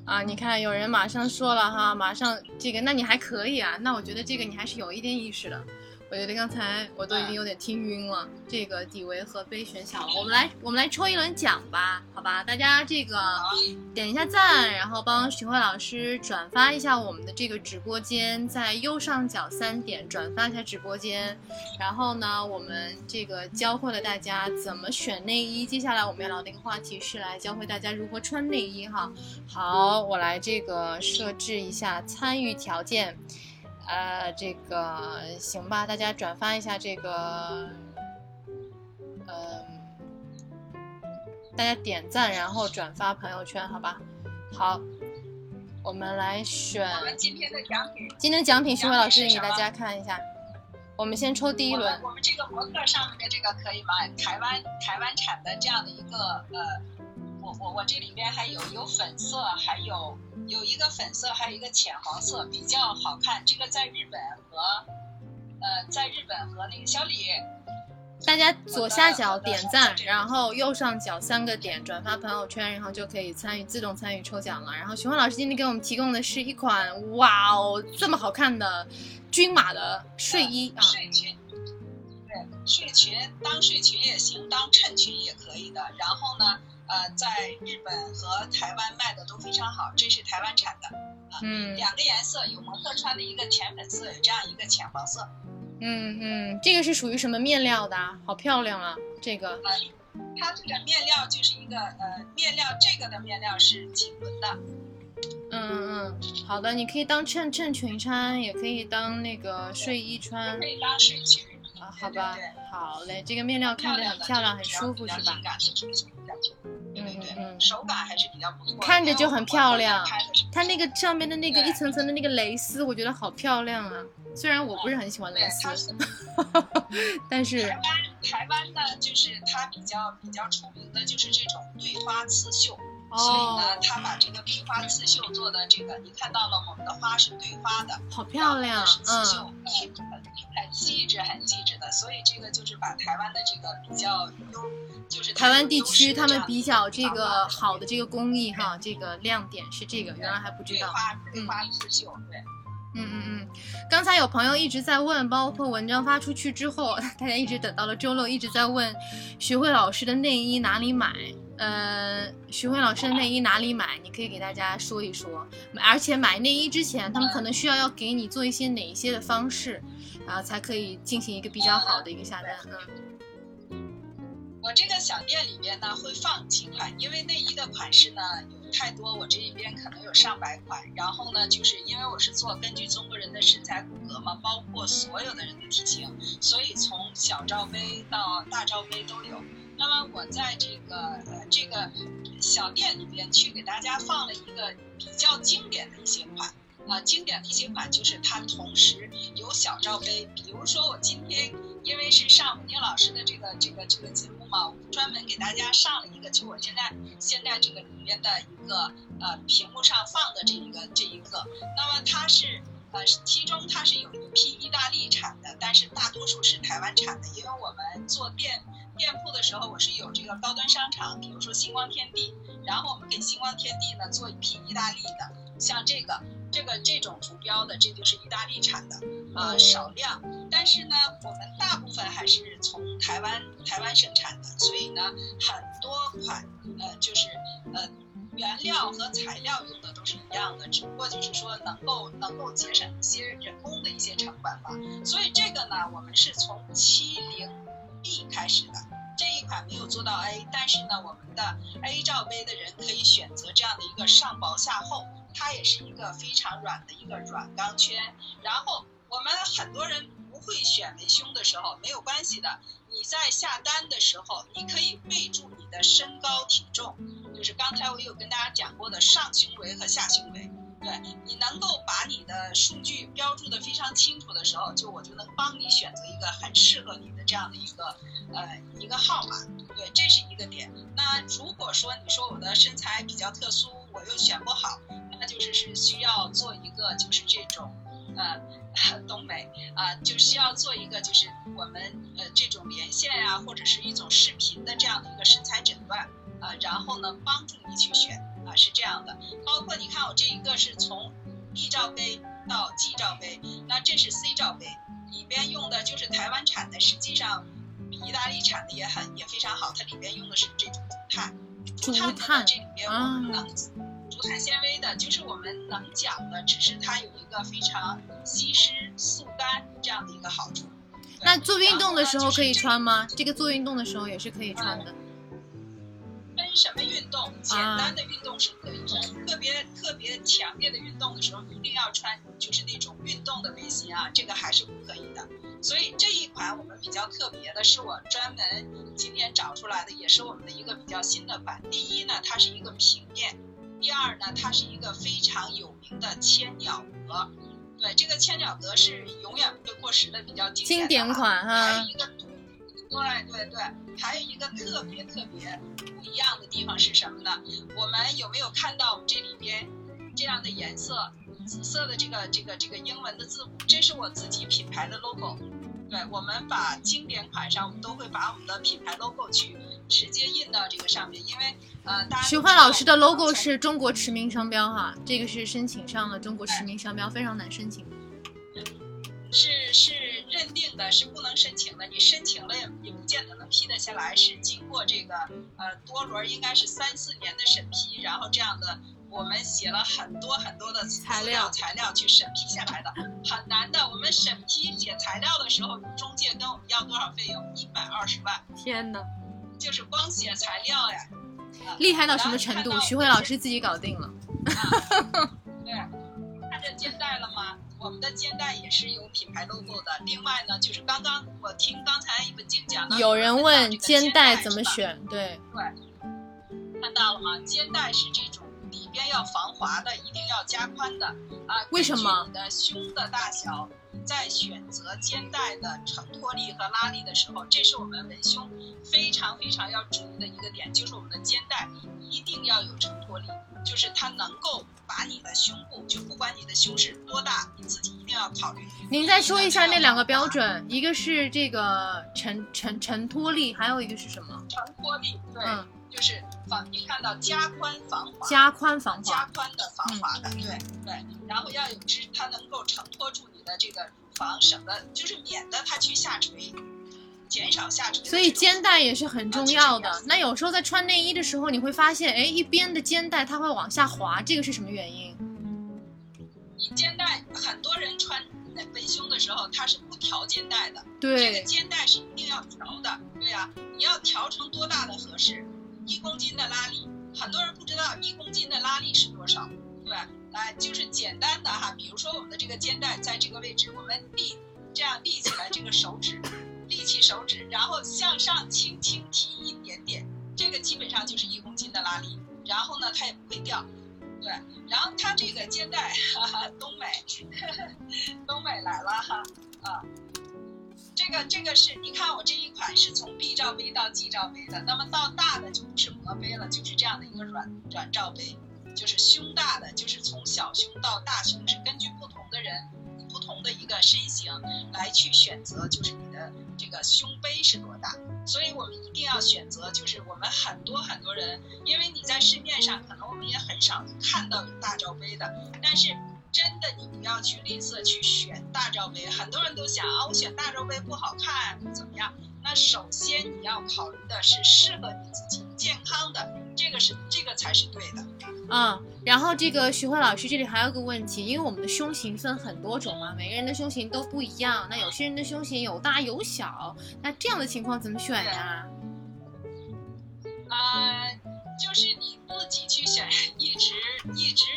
啊！你看有人马上说了哈，马上这个，那你还可以啊，那我觉得这个你还是有一点意识的，我觉得刚才我都已经有点听晕了，这个底维和杯选小了，我们来抽一轮奖吧，好吧，大家这个点一下赞，然后帮徐慧老师转发一下我们的这个直播间，在右上角3点转发一下直播间，然后呢我们这个教会了大家怎么选内衣，接下来我们要聊的一个话题是来教会大家如何穿内衣哈。好，我来这个设置一下参与条件，这个行吧，大家转发一下这个，大家点赞，然后转发朋友圈，好吧？好，我们来选。我们今天的奖品。今天的奖品，徐慧老师给大家看一下。我们先抽第一轮。我们这个模特上面的这个可以吗？台湾产的这样的一个我这里边还有粉色，还有一个粉色，还有一个浅黄色，比较好看。这个在日本和那个小李，大家左下角点赞，然后右上角3个点转发朋友圈，然后就可以自动参与抽奖了。然后徐焕老师今天给我们提供的是一款哇哦这么好看的军马的睡衣啊，睡裙。对，睡裙当睡裙也行，当衬裙也可以的。然后呢？在日本和台湾卖的都非常好，这是台湾产的，2个颜色，有模特穿的一个浅粉色，有这样一个浅黄色。这个是属于什么面料的？好漂亮啊！这个，它这个面料就是一个面料，这个的面料是涤纶的。好的，你可以当衬裙穿，也可以当那个睡衣穿，可以当睡裙。好吧，好嘞，这个面料看着很漂亮，很舒服，是吧？手感还是比较不错，看着就很漂亮。它那个上面的那个一层层的那个蕾丝，我觉得好漂亮啊。虽然我不是很喜欢蕾丝，但是台湾呢，就是它比较出名的就是这种对花刺绣，所以呢，它把这个对花刺绣做的这个，你看到了我们的花是对花的，好漂亮，是刺绣，很细致的，所以这个就是把台湾的这个比较就是台湾地区他们比较这个好的这个工艺哈，这个亮点是这个，原来还不知道。对花刺绣，对。刚才有朋友一直在问，包括文章发出去之后，大家一直等到了周六，一直在问徐慧老师的内衣哪里买？徐慧老师的内衣哪里买？你可以给大家说一说，而且买内衣之前，他们可能需要给你做一些哪一些的方式，然后才可以进行一个比较好的一个下单。我这个小店里边呢会放几款，因为内衣的款式呢有太多，我这一边可能有上百款。然后呢，就是因为我是做根据中国人的身材骨骼嘛，包括所有的人的体型，所以从小罩杯到大罩杯都有。那么我在这个小店里边去给大家放了一个比较经典的一些款。经典的一些款就是它同时有小罩杯，比如说我今天因为是上吴宁老师的这个节目嘛，我专门给大家上了一个，就我现在这个里面的一个屏幕上放的这一个，那么它是其中它是有一批意大利产的，但是大多数是台湾产的，因为我们做店铺的时候，我是有这个高端商场，比如说星光天地，然后我们给星光天地呢做一批意大利的，像这个这种图标的，这就是意大利产的，少量。但是呢，我们大部分还是从台湾生产的，所以呢，很多款就是原料和材料用的都是一样的，只不过就是说能够节省一些人工的一些成本吧。所以这个呢，我们是从70。B 开始的。这一款没有做到 A， 但是呢，我们的 A 罩杯的人可以选择这样的一个上薄下厚，它也是一个非常软的一个软钢圈。然后我们很多人不会选为胸的时候，没有关系的，你在下单的时候，你可以备注你的身高体重，就是刚才我有跟大家讲过的上胸围和下胸围。对，你能够把你的数据标注的非常清楚的时候，就我就能帮你选择一个很适合你的这样的一个号码。对，这是一个点。那如果说你说我的身材比较特殊，我又选不好，那就是需要做一个就是这种东北就需要做一个就是我们这种连线啊，或者是一种视频的这样的一个身材诊断然后呢帮助你去选。是这样的，包括你看我这一个是从 E 罩杯到 G 罩杯，那这是 C 罩杯，里边用的就是台湾产的，实际上比意大利产的也非常好，它里边用的是这种竹炭这里边我们能竹炭纤维的，就是我们能讲的，只是它有一个非常吸湿速干这样的一个好处。那做运动的时候可以穿吗？这个做运动的时候也是可以穿的。分什么运动？简单的运动是可以穿，特别强烈的运动的时候一定要穿就是那种运动的围巾啊，这个还是不可以的。所以这一款我们比较特别的是我专门今天找出来的，也是我们的一个比较新的版。第一呢，它是一个平面；第二呢，它是一个非常有名的千鸟格。对，这个千鸟格是永远不会过时的，比较经典款哈。还有一个对，还有一个特别不一样的地方是什么呢？我们有没有看到我们这里边这样的颜色，紫色的这个英文的字母？这是我自己品牌的 logo。对，我们把经典款上，我们都会把我们的品牌 logo 去直接印到这个上面，因为大家。徐欢老师的 logo 是中国驰名商标哈，这个是申请上了中国驰名商标，非常难申请。是认定的，是不能申请的，你申请了也不见得能批得下来，是经过这个多轮，应该是3-4年的审批，然后这样的我们写了很多的材料去审批下来的，很难的。我们审批写材料的时候，中介跟我们要多少费用？120万。天哪，就是光写材料呀，厉害到什么程度？徐慧老师自己搞定了。对，看这肩带了吗？我们的肩带也是有品牌 logo 的。另外呢，就是刚我听刚才文静讲的，有人问肩带怎么选，对，看到了吗？肩带是这种里边要防滑的，一定要加宽的啊。为什么？你的胸的大小，在选择肩带的承托力和拉力的时候，这是我们文胸非常要注意的一个点，就是我们的肩带一定要有承托力。就是它能够把你的胸部，就不管你的胸是多大，你自己一定要考虑。您再说一下那两个标准，一个是这个承托力，还有一个是什么？承托力，对，就是你看到加宽防滑的，对，然后要有它能够承托住你的这个乳房，省得就是免得它去下垂。减少下垂，所以肩带也是很重要的。那有时候在穿内衣的时候，你会发现，一边的肩带它会往下滑，这个是什么原因？你肩带，很多人穿文胸的时候，它是不调肩带的。对，这个肩带是一定要调的。对呀，你要调成多大的合适？1公斤的拉力，很多人不知道1公斤的拉力是多少。对，来，就是简单的哈，比如说我们的这个肩带在这个位置，我们这样立起来，这个手指。立起手指，然后向上轻轻提一点点，这个基本上就是1公斤的拉力。然后呢，它也不会掉。对，然后它这个肩带，东北来了哈啊，这个是你看我这一款是从 B 罩杯到 G 罩杯的，那么到大的就不是磨杯了，就是这样的一个软罩杯，就是胸大的，就是从小胸到大胸，是根据不同的人。不同的一个身形来去选择，就是你的这个胸杯是多大，所以我们一定要选择，就是我们很多人，因为你在市面上可能我们也很少看到有大罩杯的，但是真的你不要去吝啬去选大罩杯。很多人都想我选大罩杯不好看怎么样，那首先你要考虑的是适合你自己健康的，这个才是对的。嗯，然后这个徐慧老师这里还有个问题，因为我们的胸型分很多种嘛，每个人的胸型都不一样，那有些人的胸型有大有小，那这样的情况怎么选呀？就是你自己去选，一直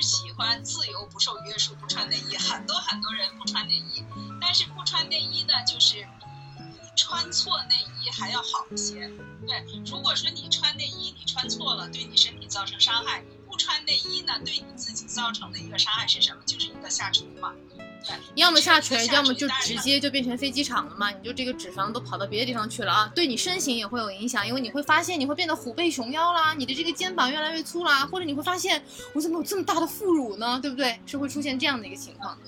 喜欢自由，不受约束，不穿内衣。很多人不穿内衣，但是不穿内衣呢，就是你穿错内衣还要好一些。对，如果说你穿内衣你穿错了，对你身体造成伤害；不穿内衣呢，对你自己造成的一个伤害是什么？就是一个下垂嘛。要么下垂，要么就直接就变成飞机场了嘛，你就这个脂肪都跑到别的地方去了啊，对你身形也会有影响，因为你会发现你会变得虎背熊腰啦，你的这个肩膀越来越粗啦，或者你会发现我怎么有这么大的副乳呢，对不对？是会出现这样的一个情况。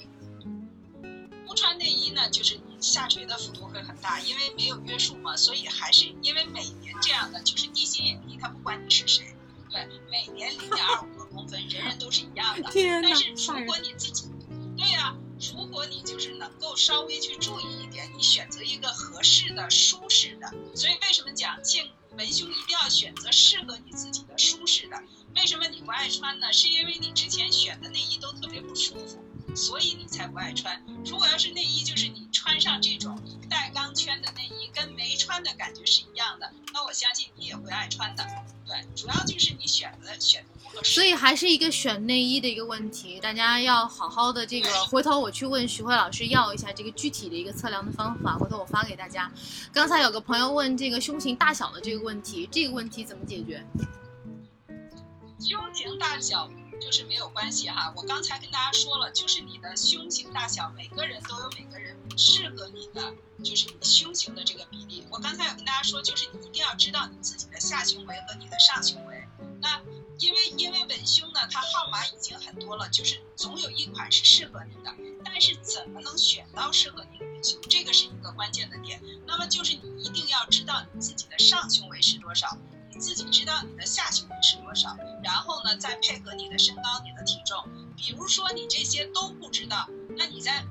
不穿内衣呢，就是你下垂的幅度会很大，因为没有约束嘛，所以还是因为每年这样的就是地心引力，它不管你是谁，对，每年0.25个公分，人人都是一样的。天哪，但是如果你自己，对呀、啊，如果你就是能够稍微去注意一点，你选择一个合适的舒适的，所以为什么讲文胸一定要选择适合你自己的舒适的，为什么你不爱穿呢？是因为你之前选的内衣都特别不舒服，所以你才不爱穿。如果要是内衣，就是你穿上这种带钢圈的内衣跟没穿的感觉是一样的，那我相信你也会爱穿的。对，主要就是你选择不合适。所以还是一个选内衣的一个问题，大家要好好的这个，回头我去问徐慧老师要一下这个具体的一个测量的方法，回头我发给大家。刚才有个朋友问这个胸型大小的这个问题，这个问题怎么解决？胸型大小就是没有关系哈，我刚才跟大家说了，就是你的胸型大小，每个人都有每个人适合你的，就是你胸型的这个比例。我刚才有跟大家说，就是你一定要知道你自己的下胸围和你的上胸围。那因为文胸呢，它号码已经很多了，就是总有一款是适合你的，但是怎么能选到适合你的文胸，这个是一个关键的点。那么就是你一定要知道你自己的上胸围是多少。自己知道你的下胸围是多少，然后呢再配合你的身高你的体重。比如说你这些都不知道，那你在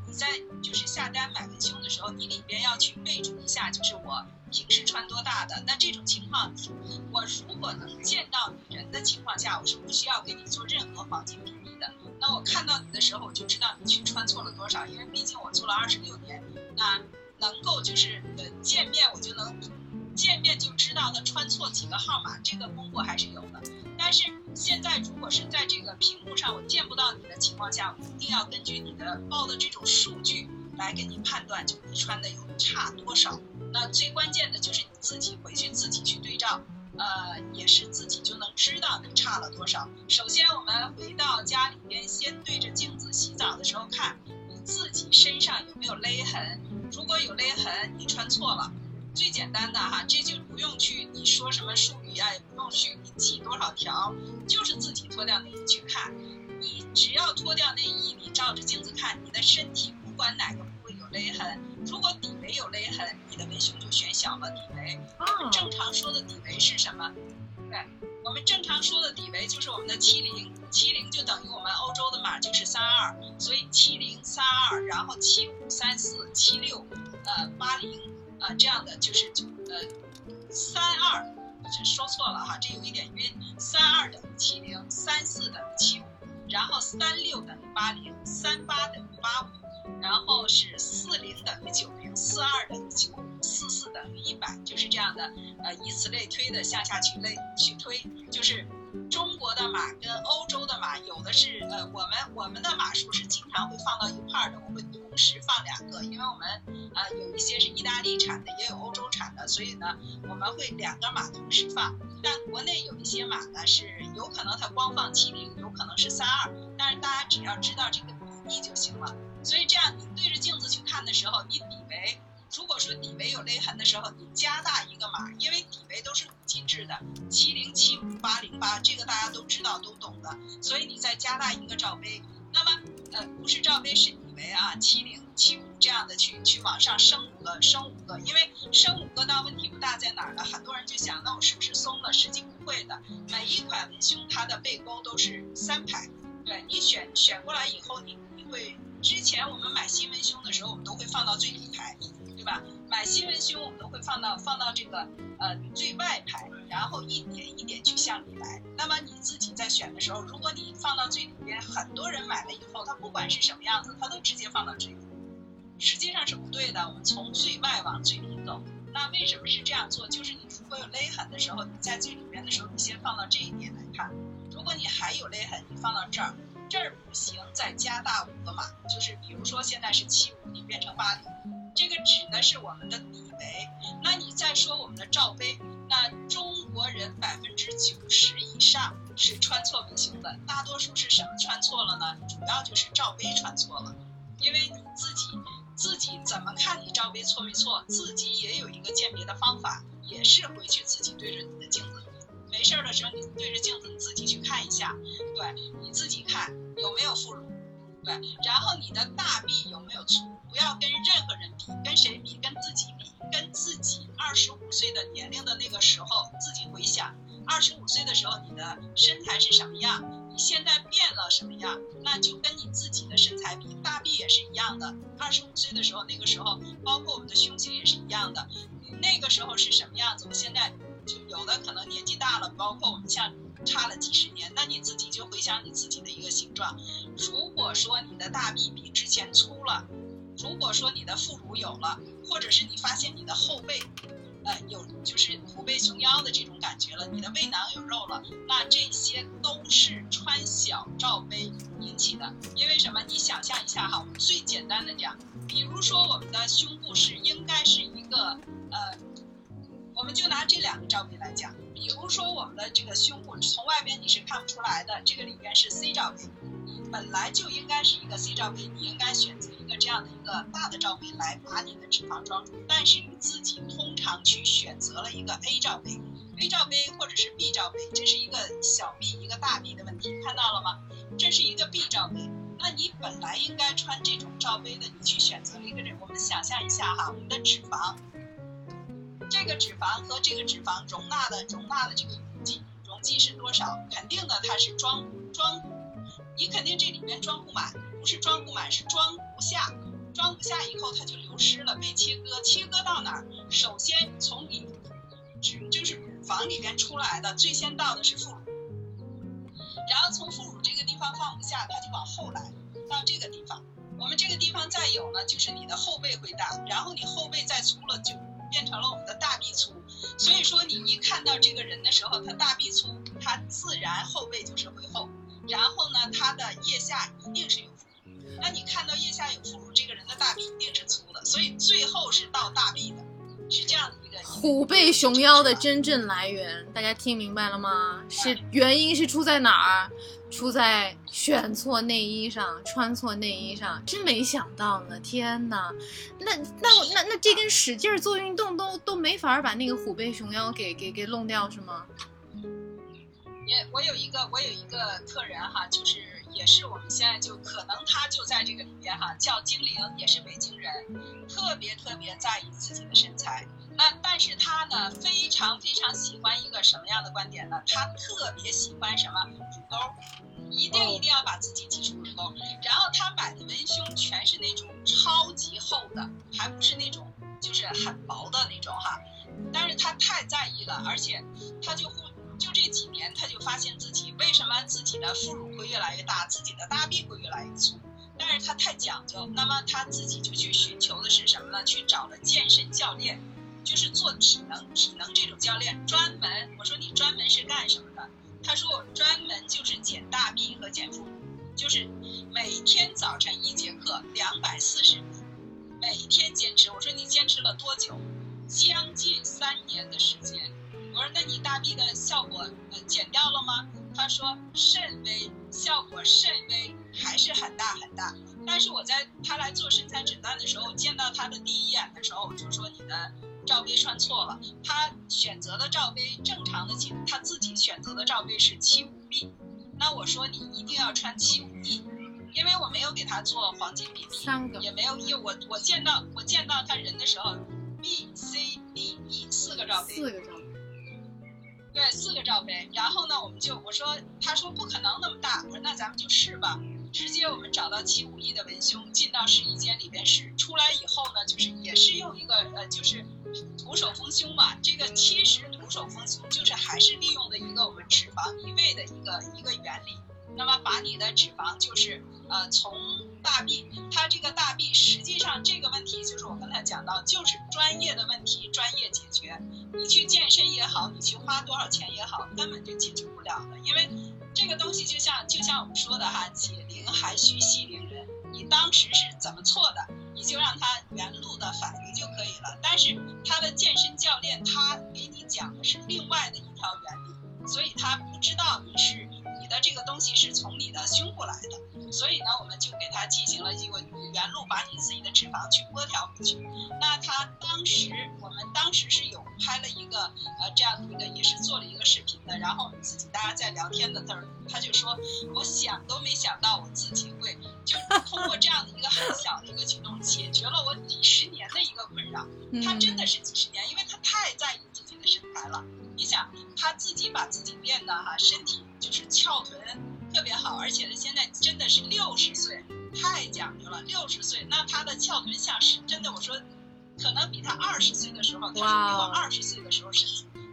就是下单买文胸的时候，你里边要去备注一下，就是我平时穿多大的。那这种情况，我如果能见到你人的情况下，我是不需要给你做任何黄金比例的。那我看到你的时候，我就知道你去穿错了多少，因为毕竟我做了26年，那能够就是见面我就能。见面就知道他穿错几个号码，这个功夫还是有的。但是现在如果是在这个屏幕上我见不到你的情况下，我一定要根据你的报的这种数据来给你判断，就你穿的有差多少。那最关键的就是你自己回去自己去对照，也是自己就能知道你差了多少。首先我们回到家里边，先对着镜子洗澡的时候看你自己身上有没有勒痕，如果有勒痕你穿错了。最简单的哈，这就不用去你说什么术语啊，也不用去你系多少条，就是自己脱掉内衣去看。你只要脱掉内衣，你照着镜子看，你的身体不管哪个部位有勒痕。如果底围有勒痕，你的文胸就选小了底围。我们正常说的底围是什么？对，我们正常说的底围就是我们的70就等于我们欧洲的码就是32，所以7032，然后75347680。这样的就是32，这说错了哈，这有一点晕。32等于70，34等于75，然后36等于80，38等于85，然后是40等于90，42等于95，44等于100，就是这样的。以此类推的向下去推，就是中国的码跟欧洲的码有的是我们的码数是经常会放到一块的，我会同时放2个，因为我们有一些是意大利产的，也有欧洲产的，所以呢我们会2个码同时放。但国内有一些码呢是有可能它光放70，有可能是32，但是大家只要知道这个比例就行了。所以这样你对着镜子去看的时候，你底围如果说底围有勒痕的时候，你加大1个码，因为底围都是5进制的，707588，这个大家都知道都懂的，所以你再加大1个罩杯。那么不是罩杯是底围啊，7075这样的去往上升5个，因为升5个呢问题不大，在哪儿呢？很多人就想那我是不是松了？实际不会的，每一款文胸它的背沟都是3排，对，你选过来以后，你会之前我们买新文胸的时候，我们都会放到最底排，对吧？买新文胸我们都会放到这个最外排，然后一点一点去向你来。那么你自己在选的时候，如果你放到最里边，很多人买了以后他不管是什么样子他都直接放到最里，实际上是不对的。我们从最外往最里走，那为什么是这样做？就是你如果有勒痕的时候，你在最里边的时候你先放到这一点来看，如果你还有勒痕你放到这儿，这儿不行再加大5个码，就是比如说现在是75你变成80，这个指的是我们的底围。那你再说我们的罩杯，那中国人90%以上是穿错鼻型的，大多数是什么穿错了呢？主要就是罩杯穿错了。因为你自己怎么看你罩杯错没错，自己也有一个鉴别的方法，也是回去自己对着你的镜子，没事的时候你对着镜子你自己去看一下，对，你自己看有没有副乳，对，然后你的大臂有没有粗，不要跟任何人比，跟谁比？跟自己比，跟自己25岁的年龄的那个时候，自己回想25岁的时候你的身材是什么样，你现在变了什么样，那就跟你自己的身材比。大臂也是一样的，25岁的时候那个时候，包括我们的胸型也是一样的，那个时候是什么样子，我现在就有的可能年纪大了，包括我们像差了几10年，那你自己就回想你自己的一个形状。如果说你的大臂比之前粗了，如果说你的副乳有了，或者是你发现你的后背有就是虎背熊腰的这种感觉了，你的胃囊有肉了，那这些都是穿小罩杯引起的。因为什么？你想象一下哈，我们最简单的讲，比如说我们的胸部是应该是一个我们就拿这2个罩杯来讲，比如说我们的这个胸部从外边你是看不出来的，这个里边是 C 罩杯，本来就应该是一个 C 罩杯，你应该选择一个这样的一个大的罩杯来把你的脂肪装住，但是你自己通常去选择了一个 A 罩杯， A 罩杯或者是 B 罩杯，这是一个小臂一个大臂的问题，看到了吗？这是一个 B 罩杯，那你本来应该穿这种罩杯的，你去选择了一个这，我们想象一下哈，我们的脂肪，这个脂肪和这个脂肪容纳的这个容积是多少？肯定的，它是装骨，你肯定这里面装不满，不是装不满，是装不下，装不下以后它就流失了，被切割，切割到哪儿？首先从你就是乳房里面出来的，最先到的是副乳，然后从副乳这个地方放不下，它就往后来到这个地方，我们这个地方再有呢，就是你的后背会大，然后你后背再粗了就变成了我们的大臂粗。所以说你一看到这个人的时候，他大臂粗，他自然后背就是会厚，然后呢他的腋下一定是有副乳，那你看到腋下有副乳，这个人的大臂一定是粗的，所以最后是到大臂的，是这样的一个虎背熊腰的真正来源。大家听明白了吗？是原因是出在哪儿？出在选错内衣上，穿错内衣上，真没想到呢！天哪，那这跟使劲做运动都没法把那个虎背熊腰给弄掉是吗？我有一个客人哈，就是也是我们现在就可能他就在这个里边哈，叫精灵，也是北京人，特别在意自己的身材。那但是他呢非常喜欢一个什么样的观点呢？他特别喜欢什么？乳沟，一定要把自己挤出乳沟。然后他买的文胸全是那种超级厚的，还不是那种就是很薄的那种哈。但是他太在意了，而且他就这几年他就发现自己为什么自己的副乳会越来越大，自己的大臂会越来越粗，但是他太讲究，那么他自己就去寻求的是什么呢？去找了健身教练，就是做体能这种教练，专门，我说你专门是干什么的？他说我专门就是减大臂和减副乳，就是每天早晨1节课240步，每天坚持。我说你坚持了多久？将近3年的时间。我说那你大臂的效果减掉了吗？他说甚微，效果甚微，还是很大。但是我在他来做身材诊断的时候，见到他的第一眼的时候，我就说你的罩杯穿错了。他选择的罩杯正常的，他自己选择的罩杯是 75B， 那我说你一定要穿 75E， 因为我没有给他做黄金比例，也没有 E， 我见到他人的时候 BCDE 4个罩杯。对，4个罩杯。然后呢，他说不可能那么大。我说那咱们就试吧，直接我们找到751的文胸，进到试衣间里边试。出来以后呢，就是也是用一个就是徒手丰胸嘛，这个70徒徒手风俗，就是还是利用的一个我们脂肪移位的一个原理。那么把你的脂肪就是从大臂，它这个大臂实际上这个问题就是我刚才讲到，就是专业的问题，专业解决。你去健身也好，你去花多少钱也好，根本就解决不了的，因为这个东西就像我们说的哈，解铃还需系铃人。你当时是怎么错的，你就让他原路的反应就可以了。但是他的健身教练他给你讲的是另外的一条原理，所以他不知道你的这个东西是从你的胸部来的，所以呢，我们就给他进行了一个原路，把你自己的脂肪去拨调回去。那他我们当时是有拍了一个这样的一个，也是做了一个视频的。然后我们自己大家在聊天的时候，他就说，我想都没想到我自己会，就通过这样的一个很小的一个举动，解决了我几十年的一个困扰。他真的是几十年，因为他太在意自己的身材了。你想他自己把自己变得身体就是翘臀特别好，而且他现在真的是60岁，太讲究了。60岁，那他的翘臀像是真的，我说可能比他20岁的时候，他说比我20岁的时候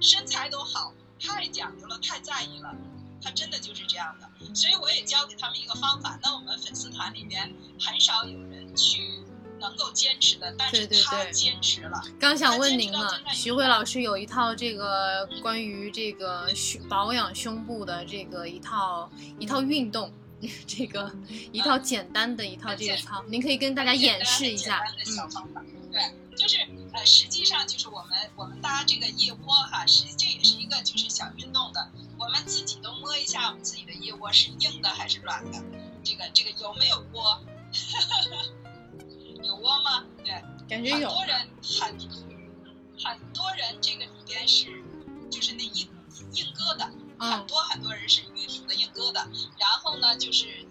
身材都好，太讲究了，太在意了。他真的就是这样的，所以我也教给他们一个方法。那我们粉丝团里面很少有人去能够坚持的，但是他坚持了。对对对，刚想问您了，徐慧老师有一套这个关于这个保养胸部的这个一套运动，这个一套简单的一套这个操，您可以跟大家演示一下。对，就是实际上就是我们搭这个腋窝哈，这也是一个就是小运动的，我们自己都摸一下我们自己的腋窝是硬的还是软的，这个有没有窝？有窝吗？对，感觉有。很多人这个里边是就是那硬疙瘩，很多人是淤堵的硬疙瘩。然后呢，就是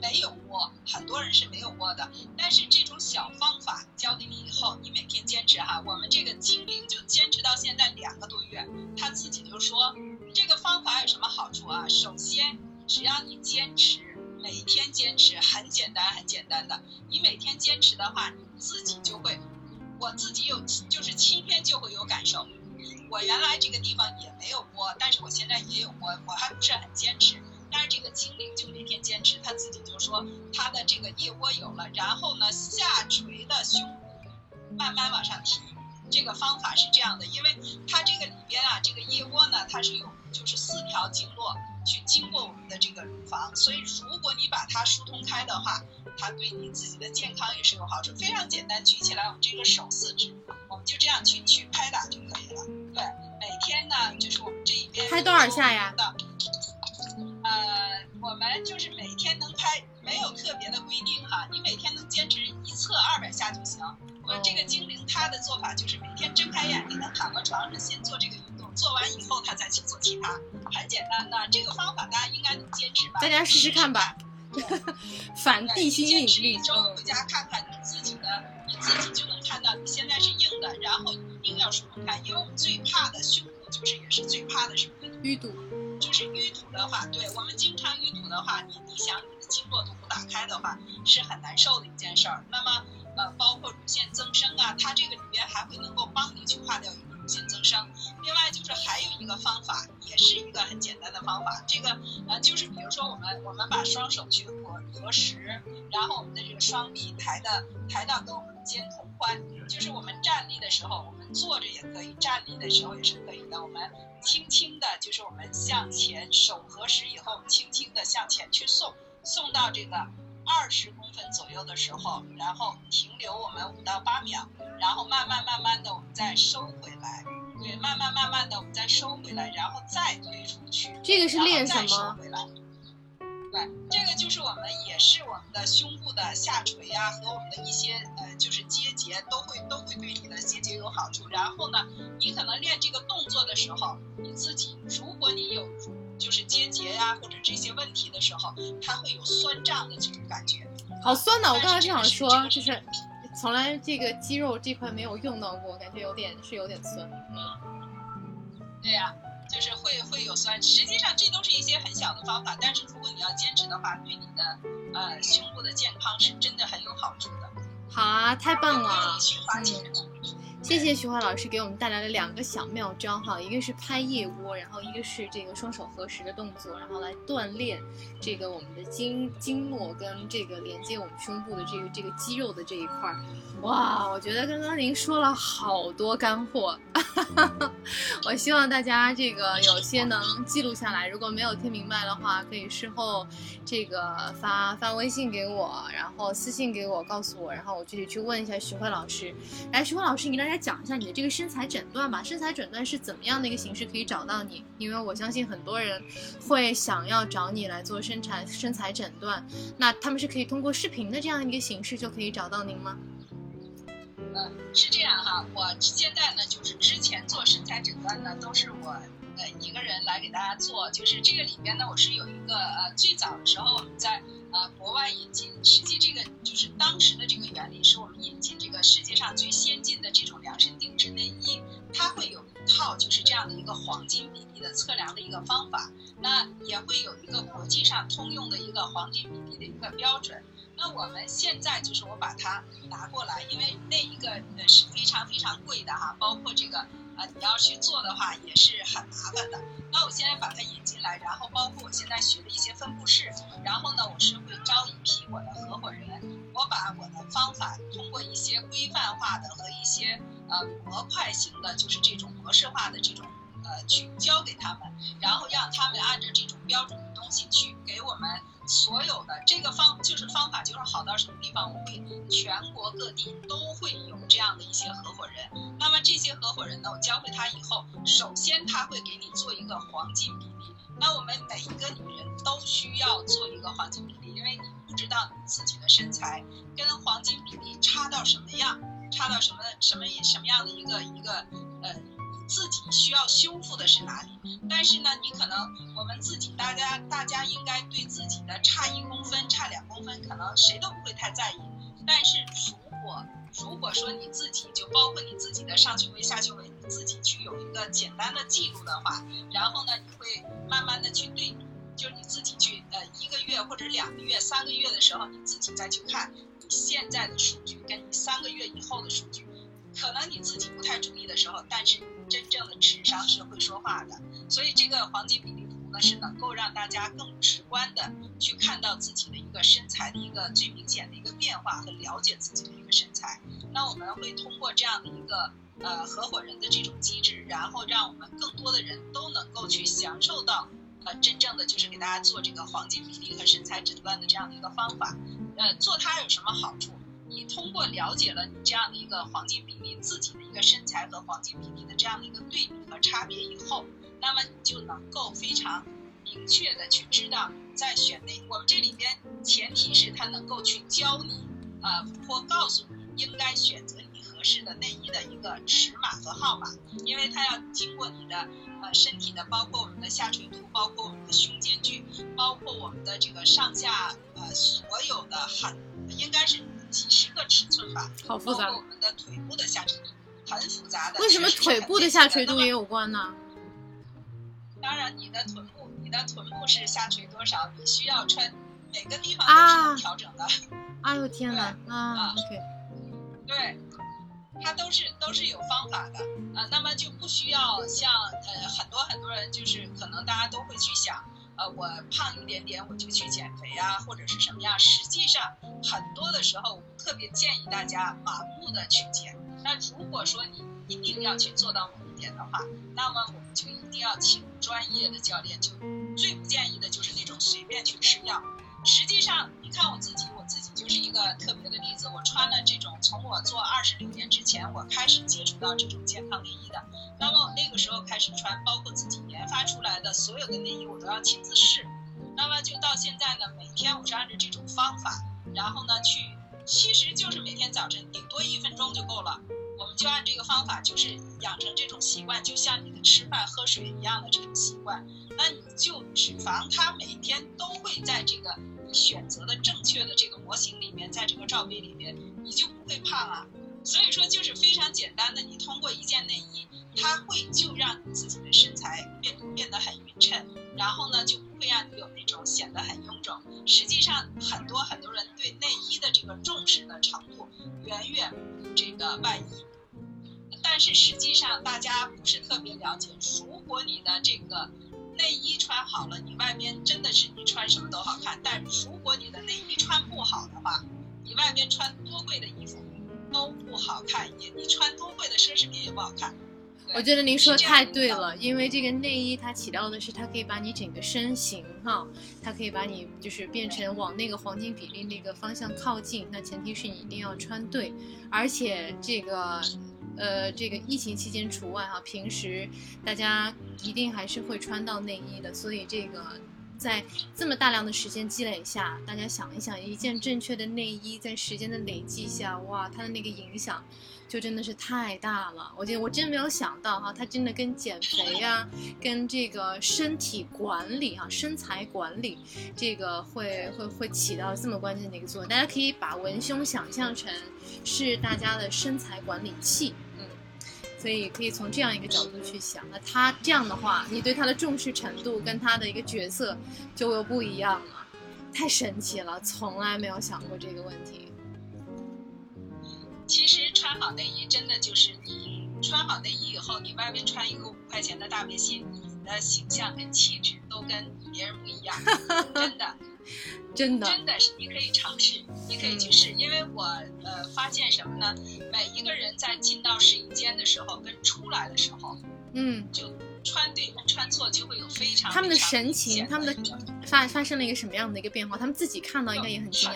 没有窝，很多人是没有窝的。但是这种小方法教给你以后，你每天坚持哈。我们这个精灵就坚持到现在2个多月，他自己就说这个方法有什么好处啊？首先，只要你坚持。每天坚持很简单的，你每天坚持的话，你自己就会，我自己有就是7天就会有感受。我原来这个地方也没有窝，但是我现在也有窝，我还不是很坚持。但是这个精灵就每天坚持，他自己就说他的这个腋窝有了，然后呢下垂的胸部慢慢往上提。这个方法是这样的，因为它这个里边这个腋窝呢，它是有就是4条经络去经过我们的这个乳房，所以如果你把它疏通开的话，它对你自己的健康也是有好处。非常简单，举起来我们这个手4指，我们就这样去拍打就可以了。对，每天呢就是我们这一边拍多少下呀？我们就是每天能拍，没有特别的规定哈，你每天能坚持1侧200下就行。我这个精灵他的做法就是每天睁开眼睛，他躺到床上先做这个运动，做完以后他再去做其他，很简单的。这个方法大家应该能坚持吧？大家试试看吧。反地心引力。坚持1周回家看看你自己的，你自己就能看到你现在是硬的，然后一定要疏通开，因为我们最怕的胸部就是也是最怕的是淤堵。就是淤堵的话，对，我们经常淤堵的话，你想你的经络都不打开的话，是很难受的一件事儿。那么包括乳腺增生它这个里边还会能够帮你去化掉一个乳腺增生。另外就是还有一个方法，也是一个很简单的方法，这个就是比如说我们把双手去合十，然后我们的这个双臂抬到跟我们的肩同宽，就是我们站立的时候，我们坐着也可以，站立的时候也是可以的。我们轻轻的，就是我们向前，手合十以后，轻轻的向前去送到这个20公分左右的时候，然后停留我们5到8秒，然后慢慢的我们再收回来，对，慢慢的我们再收回来，然后再推出去。这个是练什么？对，这个就是我们也是我们的胸部的下垂和我们的一些就是结节都会对你的结节有好处。然后呢，你可能练这个动作的时候，你自己如果你有就是结节或者这些问题的时候，它会有酸胀的这种感觉。好酸的，我刚才就想说，就是从来这个肌肉这块没有用到过，感觉有点酸。对呀。就是会有酸，实际上这都是一些很小的方法，但是如果你要坚持的话，对你的胸部的健康是真的很有好处的。好啊，太棒了！谢谢徐华老师给我们带来了两个小妙招哈，一个是拍腋窝，然后一个是这个双手合十的动作，然后来锻炼这个我们的经络跟这个连接我们胸部的这个肌肉的这一块。哇，我觉得刚刚您说了好多干货我希望大家这个有些能记录下来，如果没有听明白的话可以事后这个发微信给我，然后私信给我告诉我，然后我具体去问一下徐华老师。哎，徐华老师，你来讲一下你的这个身材诊断吧，身材诊断是怎么样的一个形式可以找到你？因为我相信很多人会想要找你来做身材诊断，那他们是可以通过视频的这样一个形式就可以找到您吗？是这样哈，我现在呢就是之前做身材诊断呢都是我一个人来给大家做，就是这个里边呢我是有一个最早的时候我们在国外引进，实际这个就是当时的这个原理是我们引进这个世界上最先进的这种量身定制内衣，它会有一套就是这样的一个黄金比例的测量的一个方法，那也会有一个国际上通用的一个黄金比例的一个标准。那我们现在就是我把它拿过来，因为那一个是非常非常贵的哈，包括这个你要去做的话也是很麻烦的。那我现在把它引进来，然后包括我现在学的一些分布式，然后呢我是会招一批我的合伙人，我把我的方法通过一些规范化的和一些模块型的就是这种模式化的这种去教给他们，然后让他们按照这种标准的东西去给我们所有的这个方法就是好到什么地方，我会全国各地都会有这样的一些合伙人。那么这些合伙人呢，我教会他以后，首先他会给你做一个黄金比例，那我们每一个女人都需要做一个黄金比例，因为你不知道你自己的身材跟黄金比例差到什么样，差到什么样的一个自己需要修复的是哪里。但是呢你可能我们自己大家应该对自己的差1公分差2公分可能谁都不会太在意，但是如果说你自己就包括你自己的上胸围下胸围你自己去有一个简单的记录的话，然后呢你会慢慢的去对比，就是你自己去1个月或者2个月3个月的时候你自己再去看你现在的数据跟你3个月以后的数据，可能你自己不太注意的时候，但是真正的智商是会说话的。所以这个黄金比例图呢是能够让大家更直观的去看到自己的一个身材的一个最明显的一个变化和了解自己的一个身材。那我们会通过这样的一个合伙人的这种机制，然后让我们更多的人都能够去享受到真正的就是给大家做这个黄金比例和身材诊断的这样的一个方法。做它有什么好处？你通过了解了你这样的一个黄金比例自己的一个身材和黄金比例的这样的一个对比和差别以后，那么你就能够非常明确的去知道在选内，我们这里边前提是他能够去教你或告诉你应该选择你合适的内衣的一个尺码和号码，因为他要经过你的身体的，包括我们的下垂度，包括我们的胸间距，包括我们的这个上下所有的很应该是几十个尺寸吧，好复杂。包括我们的腿部的下垂度，很复杂的。为什么腿部的下垂度也有关呢？当然，你的臀部是下垂多少，你需要穿每个地方都是能调整的。哎呦天哪！啊，对，它都是有方法的那么就不需要像很多人就是可能大家都会去想。我胖一点点我就去减肥啊或者是什么样，实际上很多的时候我们特别建议大家盲目的去减，那如果说你一定要去做到某一点的话，那么我们就一定要请专业的教练，就最不建议的就是那种随便去吃药。实际上你看我自己就是一个特别的例子，我穿了这种从我做26年之前我开始接触到这种健康内衣的，那么那个时候开始穿，包括自己研发出来的所有的内衣我都要亲自试，那么就到现在呢每天我是按照这种方法，然后呢去其实就是每天早晨顶多1分钟就够了，我们就按这个方法就是养成这种习惯，就像你的吃饭喝水一样的这种习惯，那你就脂肪它每天都会在这个你选择的正确的这个模型里面，在这个罩杯里面你就不会胖了。所以说就是非常简单的，你通过一件内衣它会就让你自己的身材变得很匀称，然后呢就不会让你有那种显得很臃肿。实际上很多人对内衣的这个重视的程度远远不如这个外衣。但是实际上大家不是特别了解，如果你的这个内衣穿好了，你外面真的是你穿什么都好看，但如果你的内衣穿不好的话，你外面穿多贵的衣服都不好看，你穿多贵的奢侈品也不好看。我觉得您说太对了，因为这个内衣它起到的是它可以把你整个身形哈，它可以把你就是变成往那个黄金比例那个方向靠近，那前提是你一定要穿对，而且这个疫情期间除外哈，平时大家一定还是会穿到内衣的，所以这个在这么大量的时间积累下，大家想一想，一件正确的内衣在时间的累积下，哇，它的那个影响就真的是太大了。我觉得我真没有想到哈，它真的跟减肥啊，跟这个身体管理啊，身材管理这个会起到这么关键的一个作用。大家可以把文胸想象成是大家的身材管理器，所以可以从这样一个角度去想。那他这样的话，你对他的重视程度跟他的一个角色就又不一样了，太神奇了，从来没有想过这个问题。其实穿好内衣真的就是你穿好内衣以后，你外面穿一个5块钱的大背心，你的形象跟气质都跟别人不一样，真的。真的是你可以尝试，你可以去试，因为我发现什么呢？每一个人在进到试衣间的时候跟出来的时候，就穿对跟穿错就会有非常他们的神情，他们的发生了一个什么样的一个变化，他们自己看到应该也很惊讶。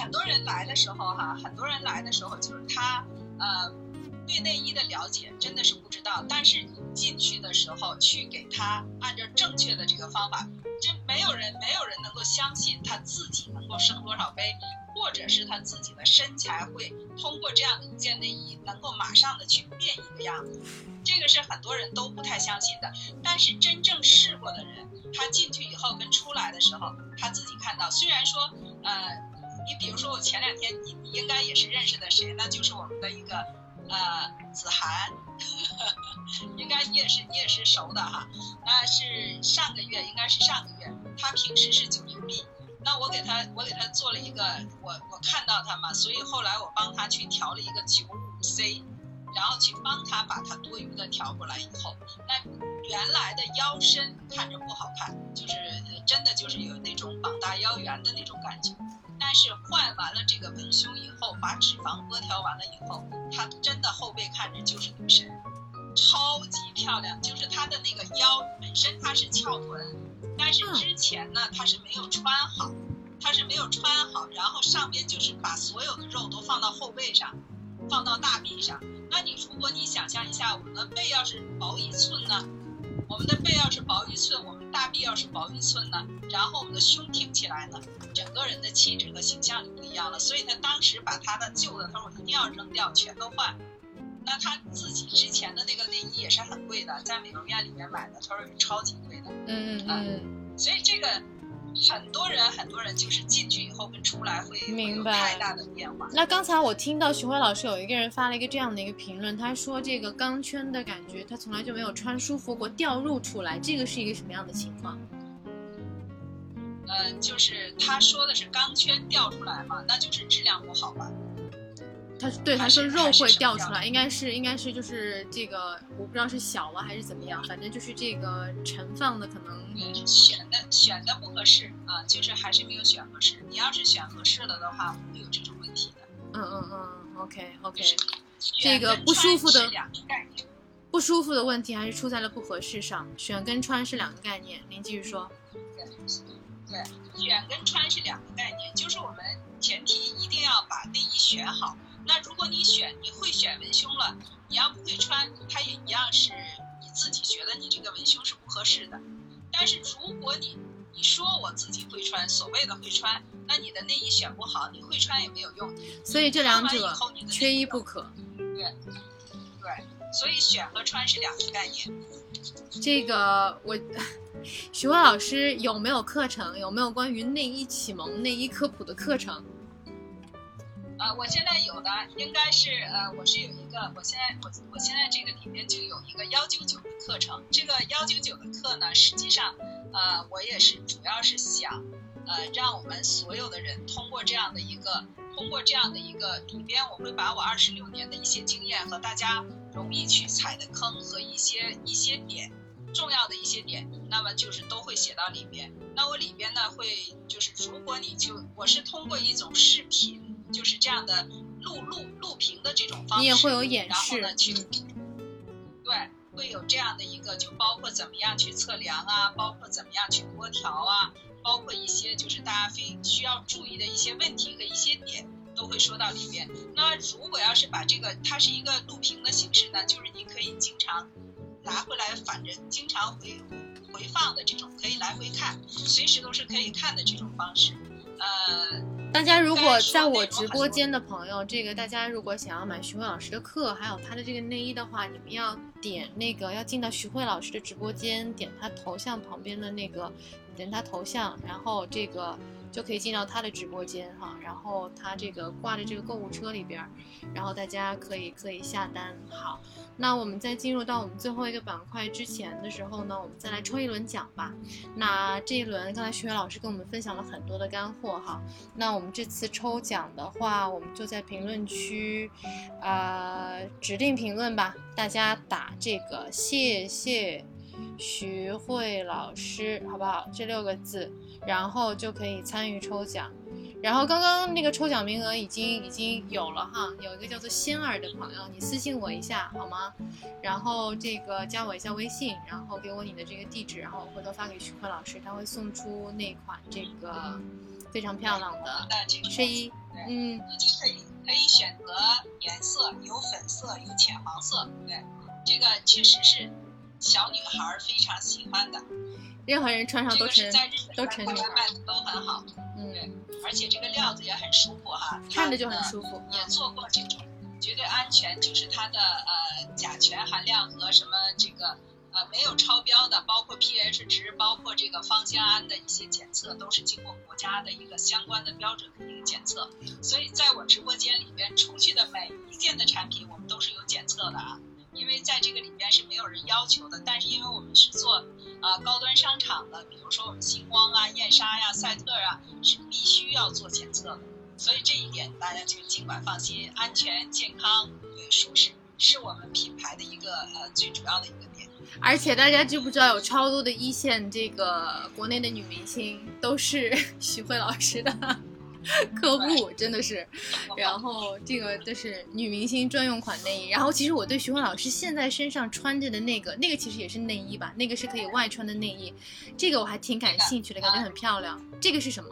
很多人来的时候哈，很多人来的时候就是他对内衣的了解真的是不知道，但是你进去的时候去给他按照正确的这个方法，这没有人能够相信他自己能够升多少杯，或者是他自己的身材会通过这样的一件内衣能够马上的去变一个样子，这个是很多人都不太相信的。但是真正试过的人，他进去以后跟出来的时候他自己看到，虽然说你比如说我前2天你应该也是认识的谁呢，就是我们的一个子涵，应该你也是熟的哈。那是上个月，他平时是90B，那我给他做了一个，我看到他嘛，所以后来我帮他去调了一个95C，然后去帮他把他多余的调过来以后，那原来的腰身看着不好看，就是真的就是有那种膀大腰圆的那种感觉。但是换完了这个文胸以后，把脂肪拨调完了以后，她真的后背看着就是女神，超级漂亮。就是她的那个腰本身她是翘臀，但是之前呢她是没有穿好，然后上边就是把所有的肉都放到后背上，放到大臂上。那你如果你想象一下，我们的背要是薄一寸呢，我们大臂要是薄一寸呢，然后我们的胸挺起来呢，整个人的气质和形象就不一样了。所以他当时把他的旧的，他说我一定要扔掉，全都换。那他自己之前的那个内衣也是很贵的，在美容院里面买的，他说是超级贵的。所以这个很多人就是进去以后跟出来会有太大的变化。那刚才我听到徐慧老师有一个人发了一个这样的一个评论，他说这个钢圈的感觉他从来就没有穿舒服过，掉入出来，这个是一个什么样的情况？就是他说的是钢圈掉出来嘛，那就是质量不好吧。他说肉会掉出来，应该是就是这个，我不知道是小了还是怎么样，反正就是这个盛放的可能选的不合适啊，就是还是没有选合适。你要是选合适了的话，会有这种问题的。OK， 这个不舒服的问题还是出在了不合适上，选跟穿是两个概念。您继续说。对，选跟穿是两个概念，就是我们前提一定要把内衣选好。那如果你会选文胸了，你要不会穿，它也一样是你自己觉得你这个文胸是不合适的。但是如果你说我自己会穿，所谓的会穿，那你的内衣选不好，你会穿也没有用。所以这两者缺一不可。对，所以选和穿是两个概念。这个徐慧老师有没有课程？有没有关于内衣启蒙、内衣科普的课程？我现在有的应该是我是有一个，我现在这个里面就有一个199的课程。这个199的课呢，实际上我也是主要是想让我们所有的人通过这样的一个里边，我会把我26年的一些经验和大家容易去踩的坑和一些点，重要的一些点，那么就是都会写到里边。那我里边呢会就是如果你就我是通过一种视频，就是这样的录屏的这种方式，你也会有演示，然后呢去对会有这样的一个，就包括怎么样去测量啊，包括怎么样去拨条啊，包括一些就是大家非需要注意的一些问题和一些点都会说到里边。那如果要是把这个它是一个录屏的形式呢，就是你可以经常拿回来，反正经常回放的这种，可以来回看，随时都是可以看的这种方式。大家如果在我直播间的朋友，这个大家如果想要买徐慧老师的课，还有他的这个内衣的话，你们要点那个，要进到徐慧老师的直播间，点他头像旁边的那个，点他头像，然后这个就可以进到他的直播间哈，然后他这个挂在这个购物车里边，然后大家可以下单。好，那我们在进入到我们最后一个板块之前的时候呢，我们再来抽一轮奖吧。那这一轮刚才徐慧老师跟我们分享了很多的干货哈，那我们这次抽奖的话，我们就在评论区指定评论吧，大家打这个谢谢徐慧老师好不好，这6个字，然后就可以参与抽奖。然后刚刚那个抽奖名额已经有了哈，有一个叫做仙儿的朋友，你私信我一下好吗，然后这个加我一下微信，然后给我你的这个地址，然后我回头发给徐慧老师，他会送出那款这个非常漂亮的睡衣。嗯，可以选择颜色，有粉色，有浅黄色，对，这个确实是小女孩非常喜欢的，任何人穿上都成、这个、都成女孩，都很好。嗯，而且这个料子也很舒服哈，看着就很舒服。也做过这种绝对安全，就是它的甲醛含量和什么这个没有超标的，包括 pH 值，包括这个芳香胺的一些检测，都是经过国家的一个相关的标准的一个检测。所以在我直播间里边出去的每一件的产品，我们都是有检测的啊。因为在这个里边是没有人要求的，但是因为我们是做高端商场的，比如说我们星光啊、燕莎呀、赛特啊，是必须要做检测的，所以这一点大家就尽管放心，安全、健康、舒适是我们品牌的一个最主要的一个点。而且大家知不知道有超多的一线这个国内的女明星都是徐慧老师的客户，真的是。然后这个就是女明星专用款内衣，然后其实我对徐慧老师现在身上穿着的那个其实也是内衣吧，那个是可以外穿的内衣，这个我还挺感兴趣的，感觉很漂亮。这个是什么？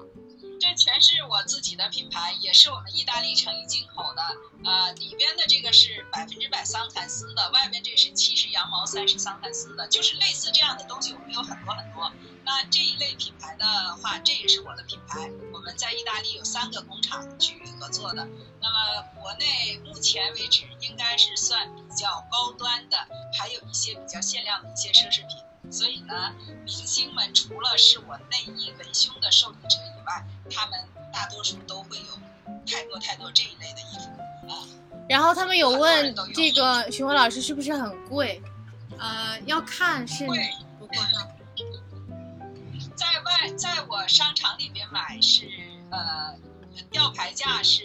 这全是我自己的品牌，也是我们意大利成衣进口的，里边的这个是100%桑坦丝的，外边这是70羊毛30桑坦丝的，就是类似这样的东西我们有很多。那这一类品牌的话，这也是我的品牌，我们在意大利有3个工厂去合作的。那么国内目前为止应该是算比较高端的，还有一些比较限量的一些奢侈品。所以呢，明星们除了是我内衣文胸的受益者以外，他们大多数都会有太多这一类的衣服啊。然后他们有问这个徐慧老师是不是很贵？要看是不贵呢。在我商场里边买是吊牌价，是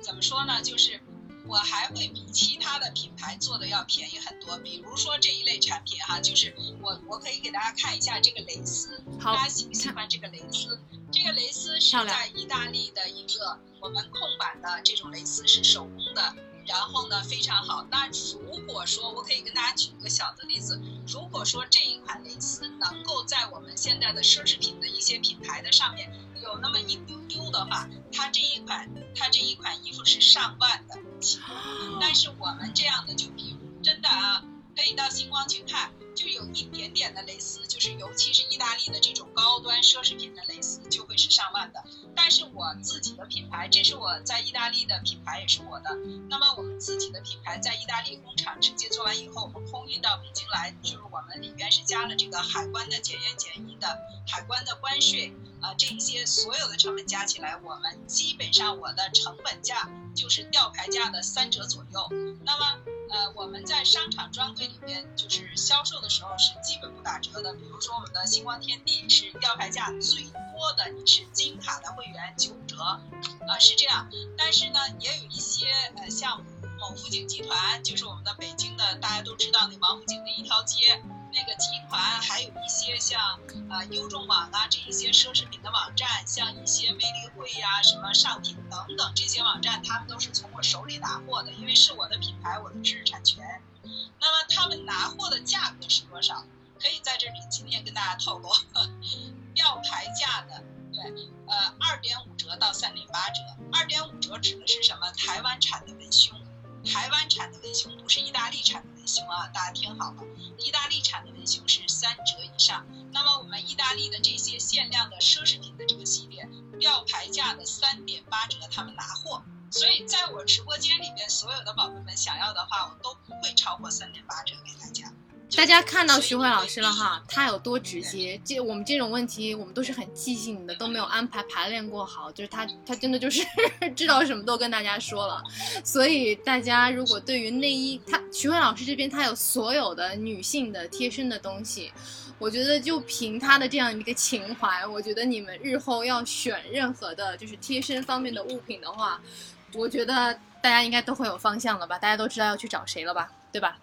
怎么说呢？就是我还会比其他的品牌做的要便宜很多，比如说这一类产品哈，就是我可以给大家看一下这个蕾丝，大家喜不喜欢这个蕾丝？这个蕾丝是在意大利的一个我们控版的这种蕾丝，是手工的，然后呢非常好。那如果说我可以跟大家举一个小的例子，如果说这一款蕾丝能够在我们现在的奢侈品的一些品牌的上面有那么一丢的话，它这一款衣服是上万的。但是我们这样的就比真的啊，可以到星光去看，就有一点点的蕾丝，就是尤其是意大利的这种高端奢侈品的蕾丝就会是上万的。但是我自己的品牌，这是我在意大利的品牌，也是我的。那么我们自己的品牌在意大利工厂直接做完以后，我们空运到北京来，就是我们里边是加了这个海关的检验检疫的，海关的关税这一些所有的成本加起来，我们基本上我的成本价就是吊牌价的3折左右。那么我们在商场专柜里面就是销售的时候是基本不打折的，比如说我们的星光天地是吊牌价最多的，你是金卡的会员9折，是这样。但是呢也有一些像王府井集团，就是我们的北京的大家都知道那王府井的一条街那个集团，还有一些像优众网啊这一些奢侈品的网站，像一些魅力会呀、什么尚品等等这些网站，他们都是从我手里拿货的，因为是我的品牌，我的知识产权。那么他们拿货的价格是多少？可以在这里今天跟大家透露，吊牌价的，对，2.5折到3.8折。2.5折指的是什么？台湾产的文胸。台湾产的文胸不是意大利产的文胸啊，大家听好了，意大利产的文胸是3折以上。那么我们意大利的这些限量的奢侈品的这个系列，吊牌价的3.8折，他们拿货。所以在我直播间里面，所有的宝贝们想要的话，我都不会超过3.8折给大家。大家看到徐慧老师了哈，他有多直接，我们这种问题我们都是很即兴的，都没有安排排练过好，就是他真的就是知道什么都跟大家说了。所以大家如果对于内衣，徐慧老师这边他有所有的女性的贴身的东西，我觉得就凭他的这样一个情怀，我觉得你们日后要选任何的就是贴身方面的物品的话，我觉得大家应该都会有方向了吧，大家都知道要去找谁了吧，对吧？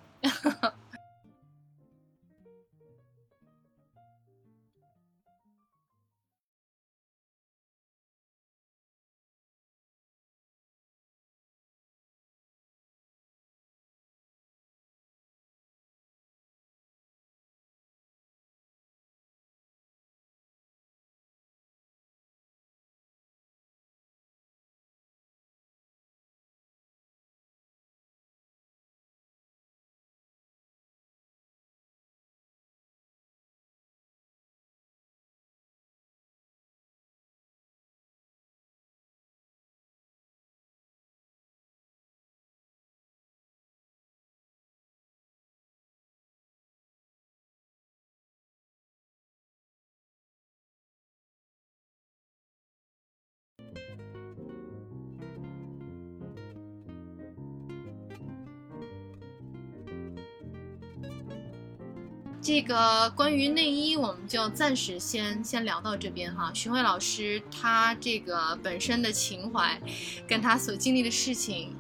这个关于内衣我们就暂时先聊到这边哈。徐慧老师他这个本身的情怀跟他所经历的事情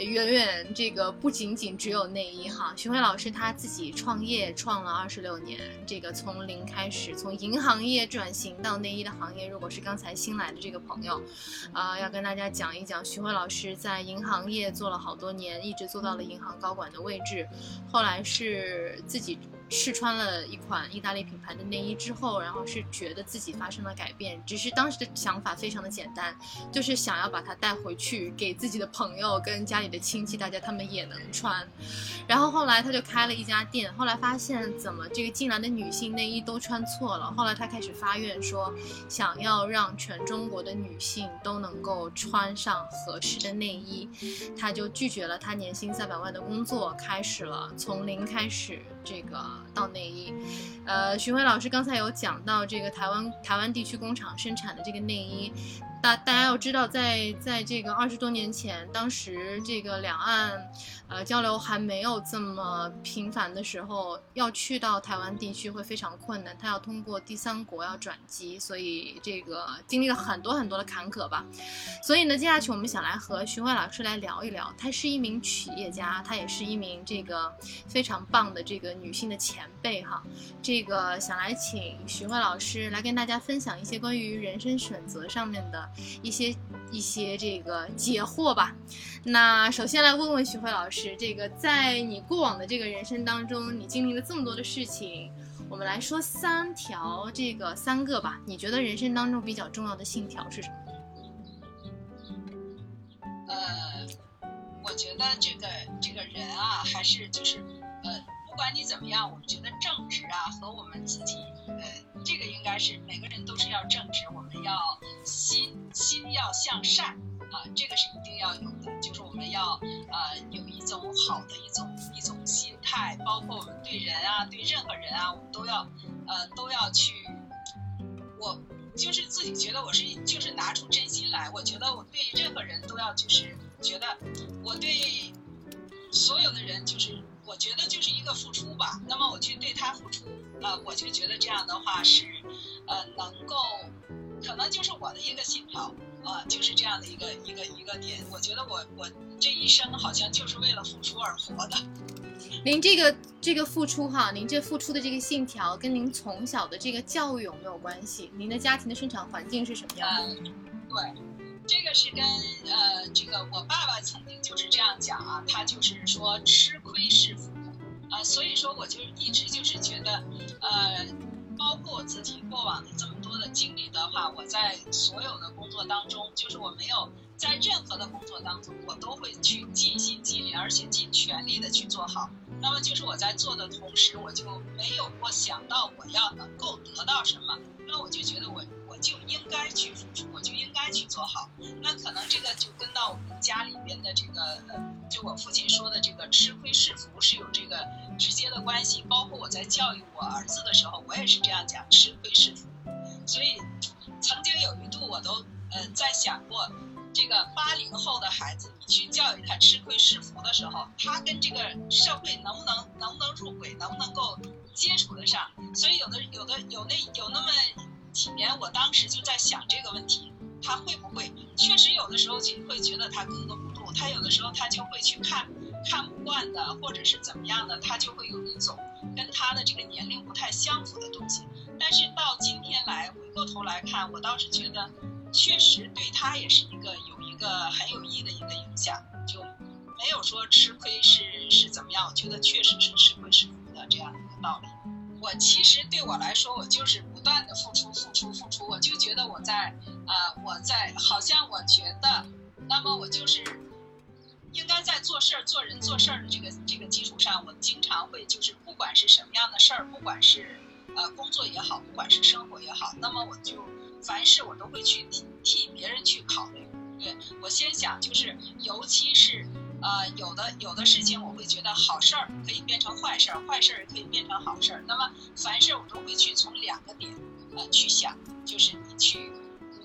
远远这个不仅仅只有内衣哈。徐慧老师他自己创业创了26年，这个从零开始，从银行业转型到内衣的行业。如果是刚才新来的这个朋友要跟大家讲一讲，徐慧老师在银行业做了好多年，一直做到了银行高管的位置，后来是自己试穿了一款意大利品牌的内衣之后，然后是觉得自己发生了改变，只是当时的想法非常的简单，就是想要把它带回去给自己的朋友跟家里的亲戚，大家他们也能穿。然后后来他就开了一家店，后来发现怎么这个进来的女性内衣都穿错了，后来他开始发愿说想要让全中国的女性都能够穿上合适的内衣，他就拒绝了他年薪300万的工作，开始了从零开始这个到内衣。徐慧老师刚才有讲到这个台湾地区工厂生产的这个内衣，大家要知道在这个20多年前，当时这个两岸交流还没有这么频繁的时候，要去到台湾地区会非常困难，他要通过第三国要转机，所以这个经历了很多很多的坎坷吧。所以呢，接下去我们想来和徐慧老师来聊一聊，她是一名企业家，她也是一名这个非常棒的这个女性的前辈哈。这个想来请徐慧老师来跟大家分享一些关于人生选择上面的一些这个解惑吧。那首先来问问徐慧老师，这个在你过往的这个人生当中，你经历了这么多的事情，我们来说三个吧，你觉得人生当中比较重要的信条是什么？我觉得这个人啊，还是就是不管你怎么样，我们觉得正直啊和我们自己这个应该是每个人都是要正直，我们要心要向善啊，这个是一定要有的，就是我们要有一种好的一种心态，包括我们对人啊对任何人啊，我们都要去，我就是自己觉得我是就是拿出真心来，我觉得我对任何人都要就是觉得我对所有的人就是。我觉得就是一个付出吧，那么我去对他付出，我就觉得这样的话是，能够，可能就是我的一个信条，就是这样的一个点。我觉得我这一生好像就是为了付出而活的。您这个付出哈，您这付出的这个信条跟您从小的这个教育有没有关系？您的家庭的生长环境是什么样的？对，这个是跟这个我爸爸曾经就是这样讲啊，他就是说吃亏是福啊，所以说我就一直就是觉得包括我自己过往的这么多的经历的话，我在所有的工作当中，就是我没有在任何的工作当中，我都会去尽心尽力，而且尽全力的去做好。那么就是我在做的同时，我就没有过想到我要能够得到什么，那我就觉得我就应该去付出，我就应该去做好。那可能这个就跟到我们家里边的这个就我父亲说的这个吃亏是福是有这个直接的关系。包括我在教育我儿子的时候，我也是这样讲，吃亏是福。所以曾经有一度我都在想过，这个80后的孩子，你去教育他吃亏是福的时候，他跟这个社会能不能入轨，能不能够接触得上？所以有那么几年，我当时就在想这个问题，他会不会？确实有的时候就会觉得他格格不入，他有的时候他就会去看不惯的，或者是怎么样的，他就会有一种跟他的这个年龄不太相符的东西。但是到今天来回过头来看，我倒是觉得确实对他也是有一个很有益的一个影响，就没有说吃亏是怎么样，我觉得确实是吃亏是福的这样的一个道理。我其实对我来说，我就是不断的付出，我就觉得我在好像我觉得，那么我就是应该在做事做人做事的这个基础上，我经常会就是不管是什么样的事儿，不管是工作也好，不管是生活也好，那么我就凡事我都会去替别人去考虑。对，我先想，就是尤其是有的事情，我会觉得好事儿可以变成坏事儿，坏事儿也可以变成好事儿。那么凡事我都会去从2个点去想，就是你去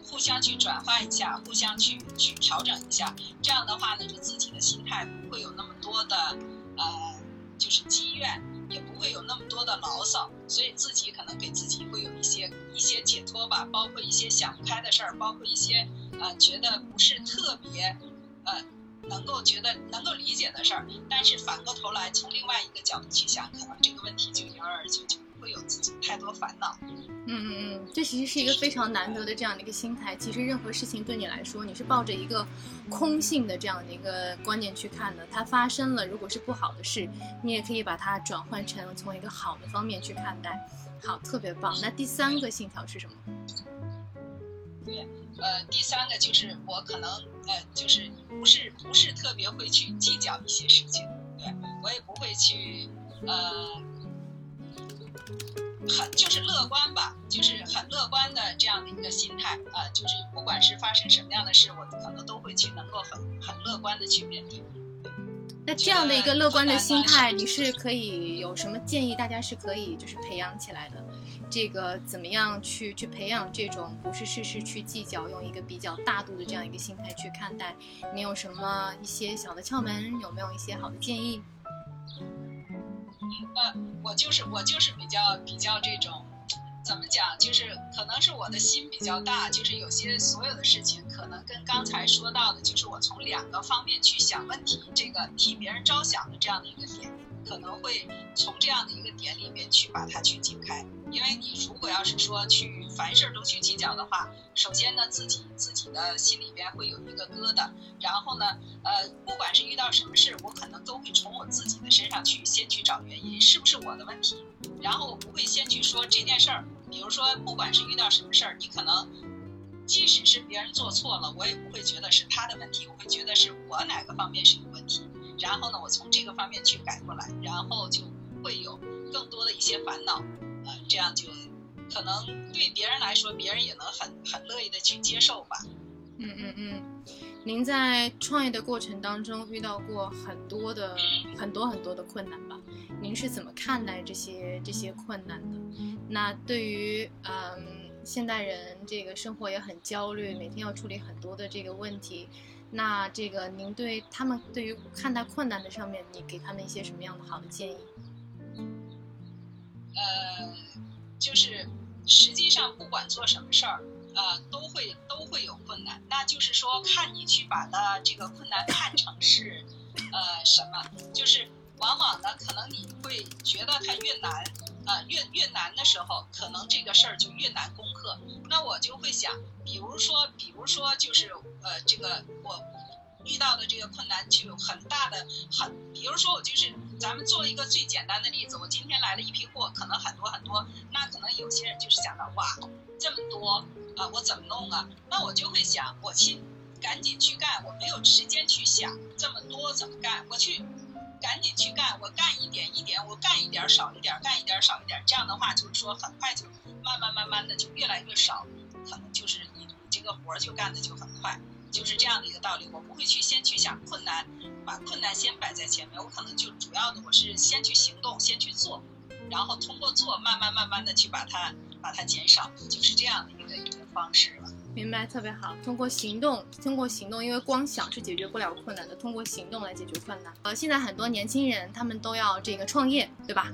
互相去转化一下，互相去调整一下。这样的话呢，就自己的心态不会有那么多的就是积怨，也不会有那么多的牢骚，所以自己可能给自己会有一些解脱吧，包括一些想不开的事儿，包括一些觉得不是特别能够觉得能够理解的事儿。但是反过头来从另外一个角度去想，可能这个问题就迎刃而解，就不会有自己太多烦恼。这其实是一个非常难得的这样的一个心态。其实任何事情对你来说，你是抱着一个空性的这样的一个观念去看的。它发生了，如果是不好的事，你也可以把它转换成从一个好的方面去看待。好，特别棒。那第3个信条是什么？对，第3个就是我可能就是不是特别会去计较一些事情。对，我也不会去就是乐观吧，就是很乐观的这样的一个心态就是不管是发生什么样的事，我可能都会去能够很乐观的去面对。那这样的一个乐观的心态，你是可以有什么建议？大家是可以就是培养起来的，这个怎么样去培养这种不是事事去计较，用一个比较大度的这样一个心态去看待？你有什么一些小的窍门？有没有一些好的建议？我就是比较这种，怎么讲？就是可能是我的心比较大，就是有些所有的事情，可能跟刚才说到的，就是我从2个方面去想问题，这个替别人着想的这样的一个点，可能会从这样的一个点里面去把它去解开。因为你如果要是说去凡事都去计较的话，首先呢自己的心里边会有一个疙瘩，然后呢不管是遇到什么事，我可能都会从我自己的身上先去找原因，是不是我的问题？然后我不会先去说这件事儿，比如说不管是遇到什么事儿，你可能即使是别人做错了，我也不会觉得是他的问题，我会觉得是我哪个方面是有问题。然后呢，我从这个方面去改过来，然后就会有更多的一些烦恼，这样就可能对别人来说，别人也能很乐意的去接受吧。您在创业的过程当中遇到过很多的困难吧？您是怎么看待这些困难的？那对于现代人这个生活也很焦虑，每天要处理很多的这个问题。那这个您对他们对于看待困难的上面，你给他们一些什么样的好的建议？就是实际上不管做什么事儿，都会有困难，那就是说看你去把它这个困难看成是什么，就是往往呢可能你会觉得它越难越难的时候，可能这个事儿就越难攻克。那我就会想，比如说就是这个我遇到的这个困难就有很大的比如说我就是咱们做一个最简单的例子，我今天来了一批货，可能很多，那可能有些人就是想到哇这么多我怎么弄啊？那我就会想，我去赶紧去干，我没有时间去想这么多怎么干，我去赶紧去干，我干一点，我干一点少一点，干一点少一点，这样的话就是说很快就慢慢的就越来越少，可能就是你这个活就干的就很快，就是这样的一个道理。我不会去先去想困难，把困难先摆在前面，我可能就主要的我是先去行动，先去做，然后通过做慢慢的去把它减少，就是这样的一个方式了。明白，特别好。通过行动，因为光想是解决不了困难的，通过行动来解决困难。现在很多年轻人他们都要这个创业，对吧？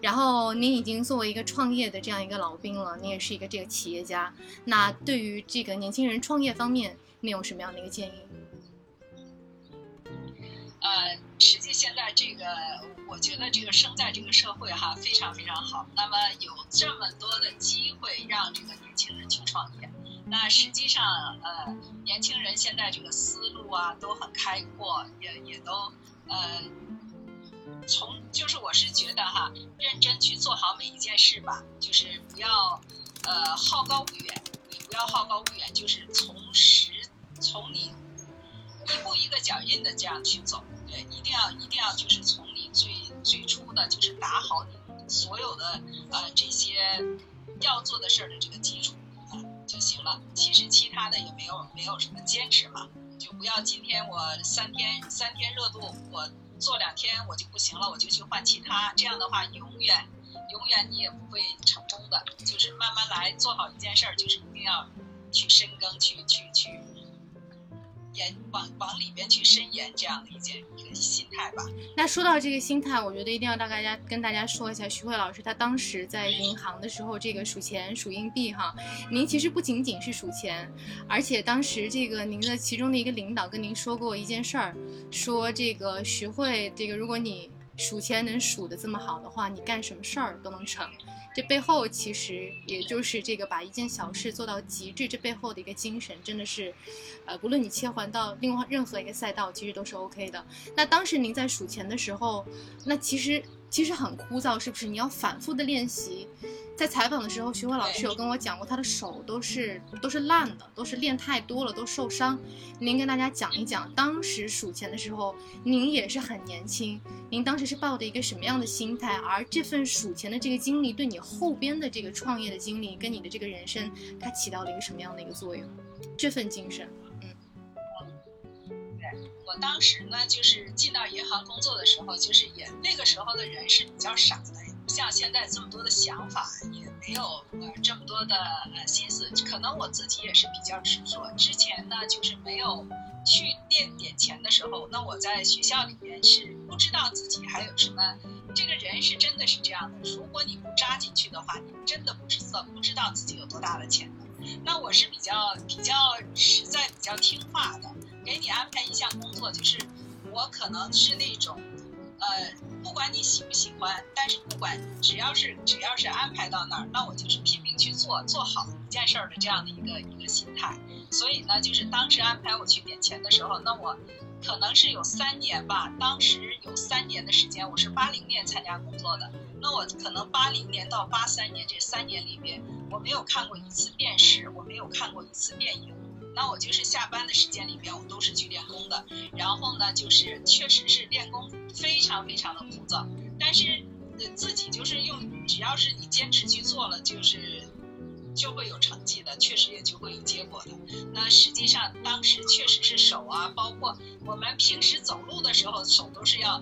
然后您已经作为一个创业的这样一个老兵了，您也是一个这个企业家。那对于这个年轻人创业方面，您有什么样的一个建议？实际现在这个，我觉得这个生在这个社会哈，非常非常好。那么有这么多的机会让这个年轻人去创业，那实际上年轻人现在这个思路啊都很开阔，也都就是我是觉得哈，认真去做好每一件事吧，就是不要好高骛远，也不要好高骛远，就是从你一步一个脚印的这样去走，对，一定要就是从你最初的，就是打好你所有的这些要做的事儿的这个基础就行了。其实其他的也没有什么坚持嘛，就不要今天我三天热度，我做2天我就不行了，我就去换其他，这样的话永远你也不会成功的。就是慢慢来，做好一件事儿，就是一定要去深耕，去往里边去深研，这样的一个心态吧。那说到这个心态，我觉得一定要跟大家说一下，徐慧老师他当时在银行的时候，这个数钱数硬币哈，您其实不仅仅是数钱，而且当时这个您的其中的一个领导跟您说过一件事儿，说这个徐慧，这个如果你数钱能数得这么好的话，你干什么事儿都能成。这背后其实也就是这个把一件小事做到极致，这背后的一个精神真的是不论你切换到另外任何一个赛道其实都是 OK 的。那当时您在数钱的时候，那其实很枯燥，是不是？你要反复的练习。在采访的时候，徐慧老师有跟我讲过，他的手都是烂的，都是练太多了，都受伤。您跟大家讲一讲，当时数钱的时候，您也是很年轻，您当时是抱着一个什么样的心态？而这份数钱的这个经历，对你后边的这个创业的经历，跟你的这个人生，它起到了一个什么样的一个作用？这份精神。我当时呢，就是进到银行工作的时候，就是也那个时候的人是比较傻的，也不像现在这么多的想法，也没有这么多的心思。可能我自己也是比较执着。之前呢，就是没有去练点钱的时候，那我在学校里面是不知道自己还有什么。这个人是真的是这样的，如果你不扎进去的话，你真的不知道自己有多大的钱的。那我是比较实在，比较听话的。给你安排一项工作，就是我可能是那种不管你喜不喜欢，但是不管只要是安排到那儿，那我就是拼命去做好一件事儿的这样的一个心态。所以呢，就是当时安排我去点钱的时候，那我可能是有3年吧，当时有3年的时间，我是80年参加工作的，那我可能80年到83年这3年里面，我没有看过一次电视，我没有看过一次电影。那我就是下班的时间里边，我都是去练功的。然后呢，就是确实是练功非常非常的枯燥，但是自己就是用，只要是你坚持去做了，就会有成绩的，确实也就会有结果的。那实际上当时确实是手啊，包括我们平时走路的时候，手都是要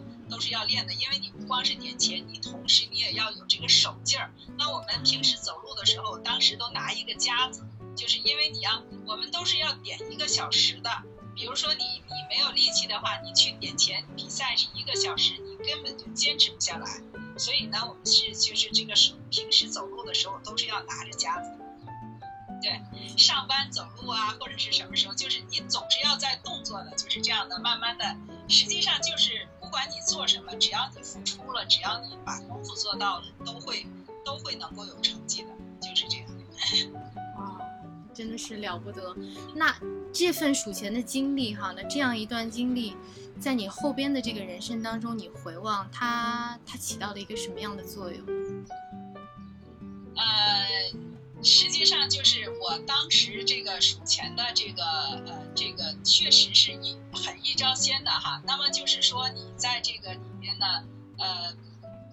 练的，因为你不光是点钱，你同时你也要有这个手劲儿。那我们平时走路的时候，当时都拿一个夹子。就是因为我们都是要点1个小时的，比如说你没有力气的话，你去点钱比赛是1个小时，你根本就坚持不下来。所以呢，我们就是这个平时走路的时候都是要拿着夹子。对，上班走路啊或者是什么时候，就是你总是要在动作的，就是这样的慢慢的，实际上就是不管你做什么，只要你付出了，只要你把功夫做到了，都会能够有成绩的，就是这样。哇，真的是了不得。那这份数钱的经历哈，那这样一段经历在你后边的这个人生当中，你回望它起到了一个什么样的作用？实际上就是我当时这个数钱的这个确实是很一招鲜的哈。那么就是说你在这个里面呢，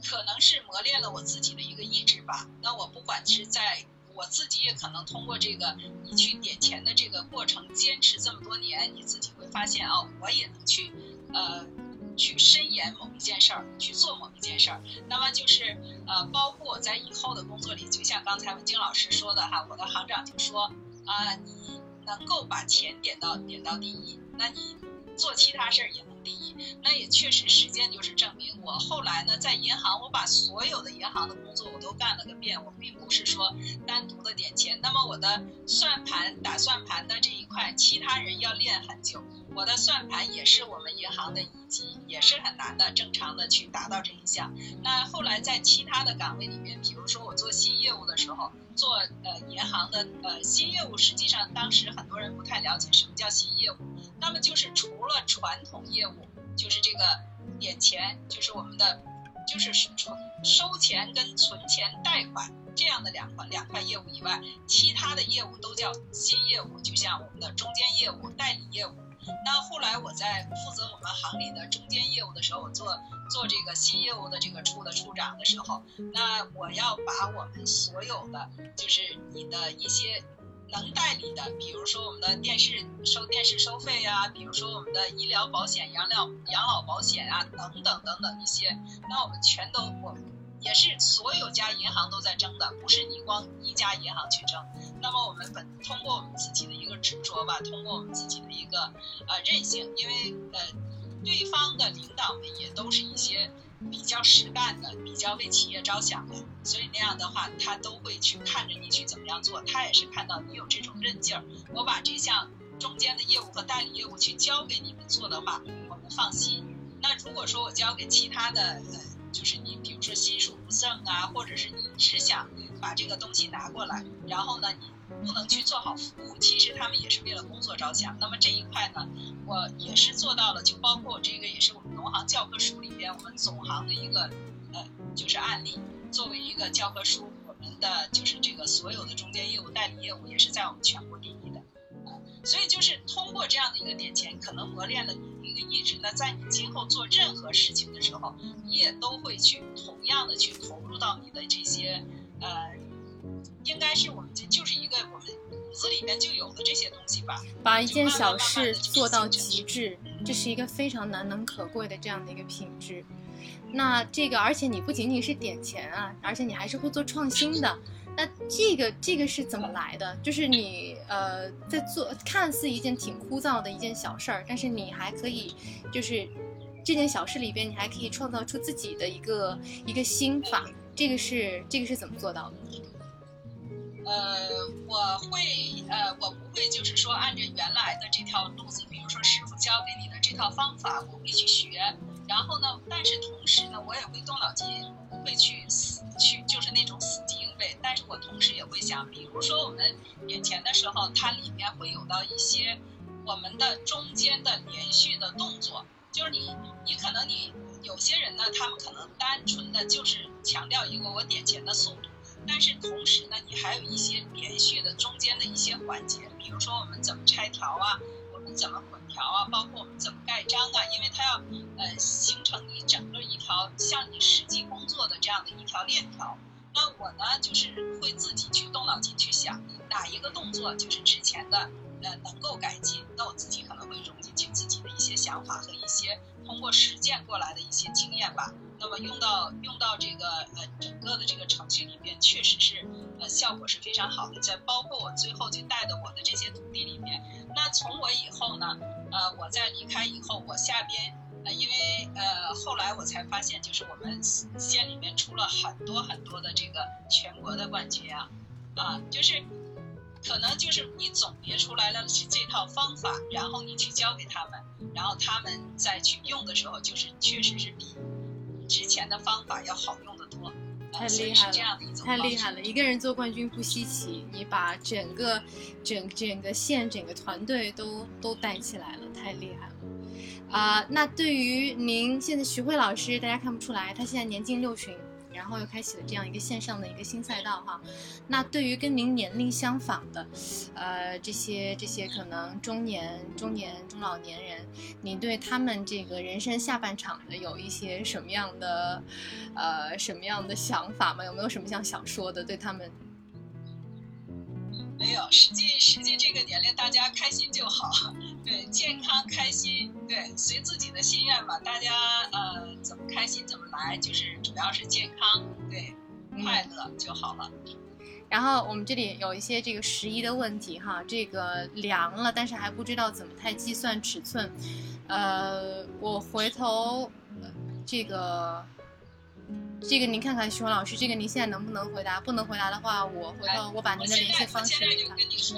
可能是磨练了我自己的一个意志吧。那我不管是在我自己，也可能通过这个你去点钱的这个过程，坚持这么多年，你自己会发现哦，我也能去深研某一件事儿，去做某一件事儿。那么就是包括我在以后的工作里，就像刚才文晶老师说的哈，我的行长就说你能够把钱点到第一，那你做其他事儿也能第一。那也确实实践就是证明。我后来呢，在银行，我把所有的银行的工作我都干了个遍，我并不是说单独的点钱。那么我的算盘打算盘的这一块，其他人要练很久。我的算盘也是我们银行的一级，也是很难的，正常的去达到这一项。那后来在其他的岗位里面，比如说我做新业务的时候，做银行的新业务，实际上当时很多人不太了解什么叫新业务。那么就是除了传统业务，就是这个点钱，就是我们的就是收钱跟存钱贷款这样的两块业务以外，其他的业务都叫新业务，就像我们的中间业务、代理业务。那后来我在负责我们行里的中间业务的时候，我做这个新业务的这个处的处长的时候，那我要把我们所有的就是你的一些能代理的，比如说我们的电视收费啊，比如说我们的医疗保险、养老保险啊，等等等等一些，那我们全都也是所有家银行都在争的，不是你光一家银行去争。那么我们通过我们自己的一个执着吧，通过我们自己的一个韧性，因为对方的领导们也都是一些比较实干的，比较为企业着想的，所以那样的话他都会去看着你去怎么样做，他也是看到你有这种韧劲儿。我把这项中间的业务和代理业务去交给你们做的话，我们放心。那如果说我交给其他的就是你比如说心术不正啊，或者是你只想把这个东西拿过来，然后呢你不能去做好服务，其实他们也是为了工作着想。那么这一块呢，我也是做到了，就包括这个也是我们农行教科书里边我们总行的一个就是案例，作为一个教科书，我们的就是这个所有的中间业务、代理业务也是在我们全国第一的。所以就是通过这样的一个点钱，可能磨练了你一个意志。那在你今后做任何事情的时候，你也都会去同样的去投入到你的这些应该是我们就是一个我们骨子里面就有的这些东西吧。把一件小事做到极致，这是一个非常难能可贵的这样的一个品质。那这个，而且你不仅仅是点钱啊，而且你还是会做创新的。那这个是怎么来的？就是你在做看似一件挺枯燥的一件小事儿，但是你还可以，就是这件小事里边你还可以创造出自己的一个心法。这个是怎么做到的？我不会就是说按照原来的这条路子，比如说师傅教给你的这套方法，我会去学。然后呢，但是同时呢，我也会动脑筋，不会去就是那种死记硬背。但是我同时也会想，比如说我们点钱的时候，它里面会有到一些我们的中间的连续的动作，就是你可能你有些人呢，他们可能单纯的就是强调一个我点钱的速度。但是同时呢，你还有一些连续的中间的一些环节，比如说我们怎么拆条啊，我们怎么混条啊，包括我们怎么盖章啊，因为它要形成你整个一条像你实际工作的这样的一条链条。那我呢就是会自己去动脑筋去想哪一个动作就是之前的能够改进，那我自己可能会融进去自己的一些想法和一些通过实践过来的一些经验吧。那么用到这个整个的这个程序里面，确实是效果是非常好的。在包括我最后去带的我的这些徒弟里面，那从我以后呢，我在离开以后，我下边因为后来我才发现，就是我们县里面出了很多很多的这个全国的冠军啊，就是可能就是你总结出来了这套方法，然后你去教给他们，然后他们再去用的时候，就是确实是比之前的方法要好用的多。太厉害了，太厉害了！一个人做冠军不稀奇，你把整个线、整个团队都带起来了，太厉害了。那对于您现在徐慧老师，大家看不出来，他现在年近六旬，然后又开启了这样一个线上的一个新赛道哈。那对于跟您年龄相仿的，这些可能中老年人，你对他们这个人生下半场的有一些什么样的想法吗？有没有什么想说的对他们？没有，实际这个年龄大家开心就好，对，健康开心，对，随自己的心愿吧，大家怎么开心怎么来，就是主要是健康，对，快乐就好了。然后我们这里有一些这个时宜的问题哈，这个量了但是还不知道怎么太计算尺寸，我回头这个您看看徐文老师，这个您现在能不能回答？不能回答的话，我回头我把您的联系方式。我现在就跟你说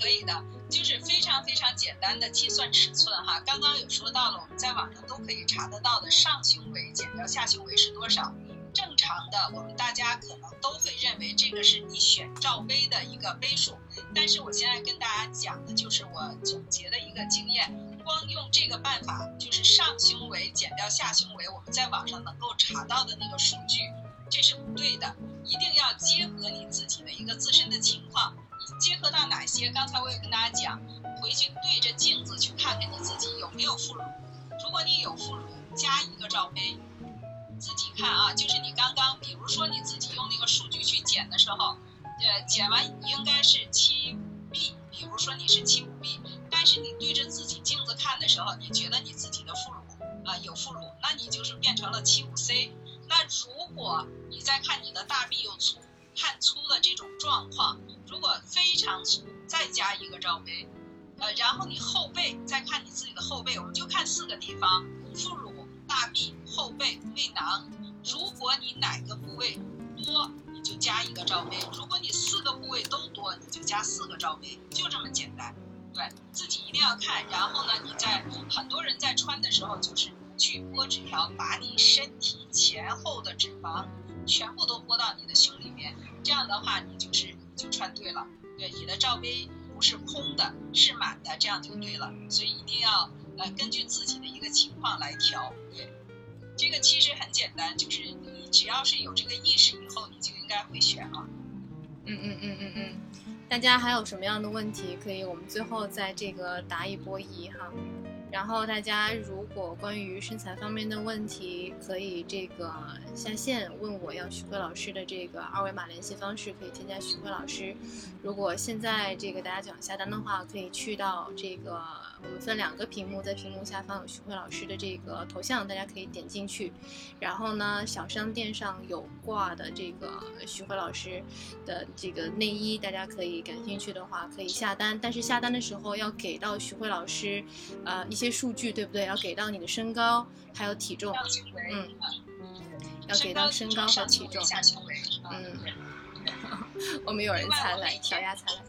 可以的，就是非常非常简单的计算尺寸哈。刚刚有说到了，我们在网上都可以查得到的，上胸围减掉下胸围是多少？正常的，我们大家可能都会认为这个是你选罩杯的一个杯数，但是我现在跟大家讲的就是我总结的一个经验。光用这个办法，就是上胸围减掉下胸围，我们在网上能够查到的那个数据，这是不对的，一定要结合你自己的一个自身的情况，你结合到哪些？刚才我也跟大家讲，回去对着镜子去看看你自己有没有副乳，如果你有副乳，加一个罩杯，自己看啊，就是你刚刚，比如说你自己用那个数据去减的时候，减完应该是7B， 比如说你是75B。但是你对着自己镜子看的时候，你觉得你自己的副乳有副乳，那你就是变成了75C。那如果你再看你的大臂又粗，看粗的这种状况，如果非常粗，再加一个罩杯，然后你后背再看你自己的后背，我们就看四个地方：副乳、大臂、后背、胃囊。如果你哪个部位多，你就加一个罩杯；如果你四个部位都多，你就加4个罩杯，就这么简单。对自己一定要看，然后呢，你在很多人在穿的时候，就是去拨纸条，把你身体前后的脂肪全部都拨到你的胸里面，这样的话你就穿对了。对，你的罩杯不是空的，是满的，这样就对了。所以一定要根据自己的一个情况来调。对，这个其实很简单，就是你只要是有这个意识以后，你就应该会选了。大家还有什么样的问题可以我们最后在这个答一波一哈，然后大家如果关于身材方面的问题可以这个下线问我，要徐慧老师的这个二维码联系方式，可以添加徐慧老师。如果现在这个大家想下单的话，可以去到这个我们分两个屏幕，在屏幕下方有徐慧老师的这个头像，大家可以点进去，然后呢小商店上有挂的这个徐慧老师的这个内衣，大家可以感兴趣的话可以下单，但是下单的时候要给到徐慧老师一些数据，对不对？要给到你的身高还有体重，要给到身高和体重。我们有人猜了，小鸭猜了，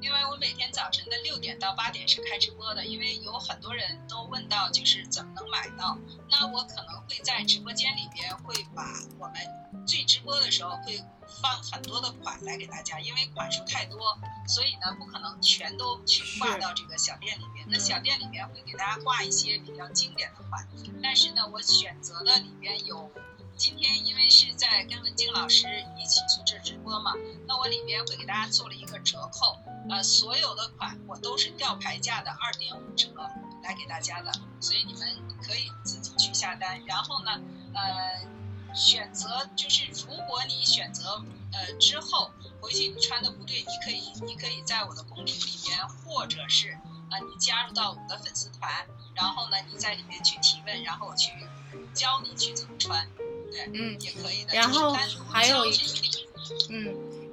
因为我每天早晨的6点到8点是开直播的，因为有很多人都问到就是怎么能买到，那我可能会在直播间里边会把我们最直播的时候会放很多的款来给大家，因为款数太多，所以呢不可能全都去挂到这个小店里面。那小店里面会给大家挂一些比较经典的款，但是呢我选择的里边有。今天因为是在跟文静老师一起去这直播嘛，那我里面会给大家做了一个折扣，所有的款我都是吊牌价的2.5折来给大家的，所以你们可以自己去下单。然后呢，选择就是如果你选择之后回去你穿的不对，你可以在我的公屏里面，或者是你加入到我们的粉丝团，然后呢你在里面去提问，然后我去教你去怎么穿。也可以的。然后还有一个，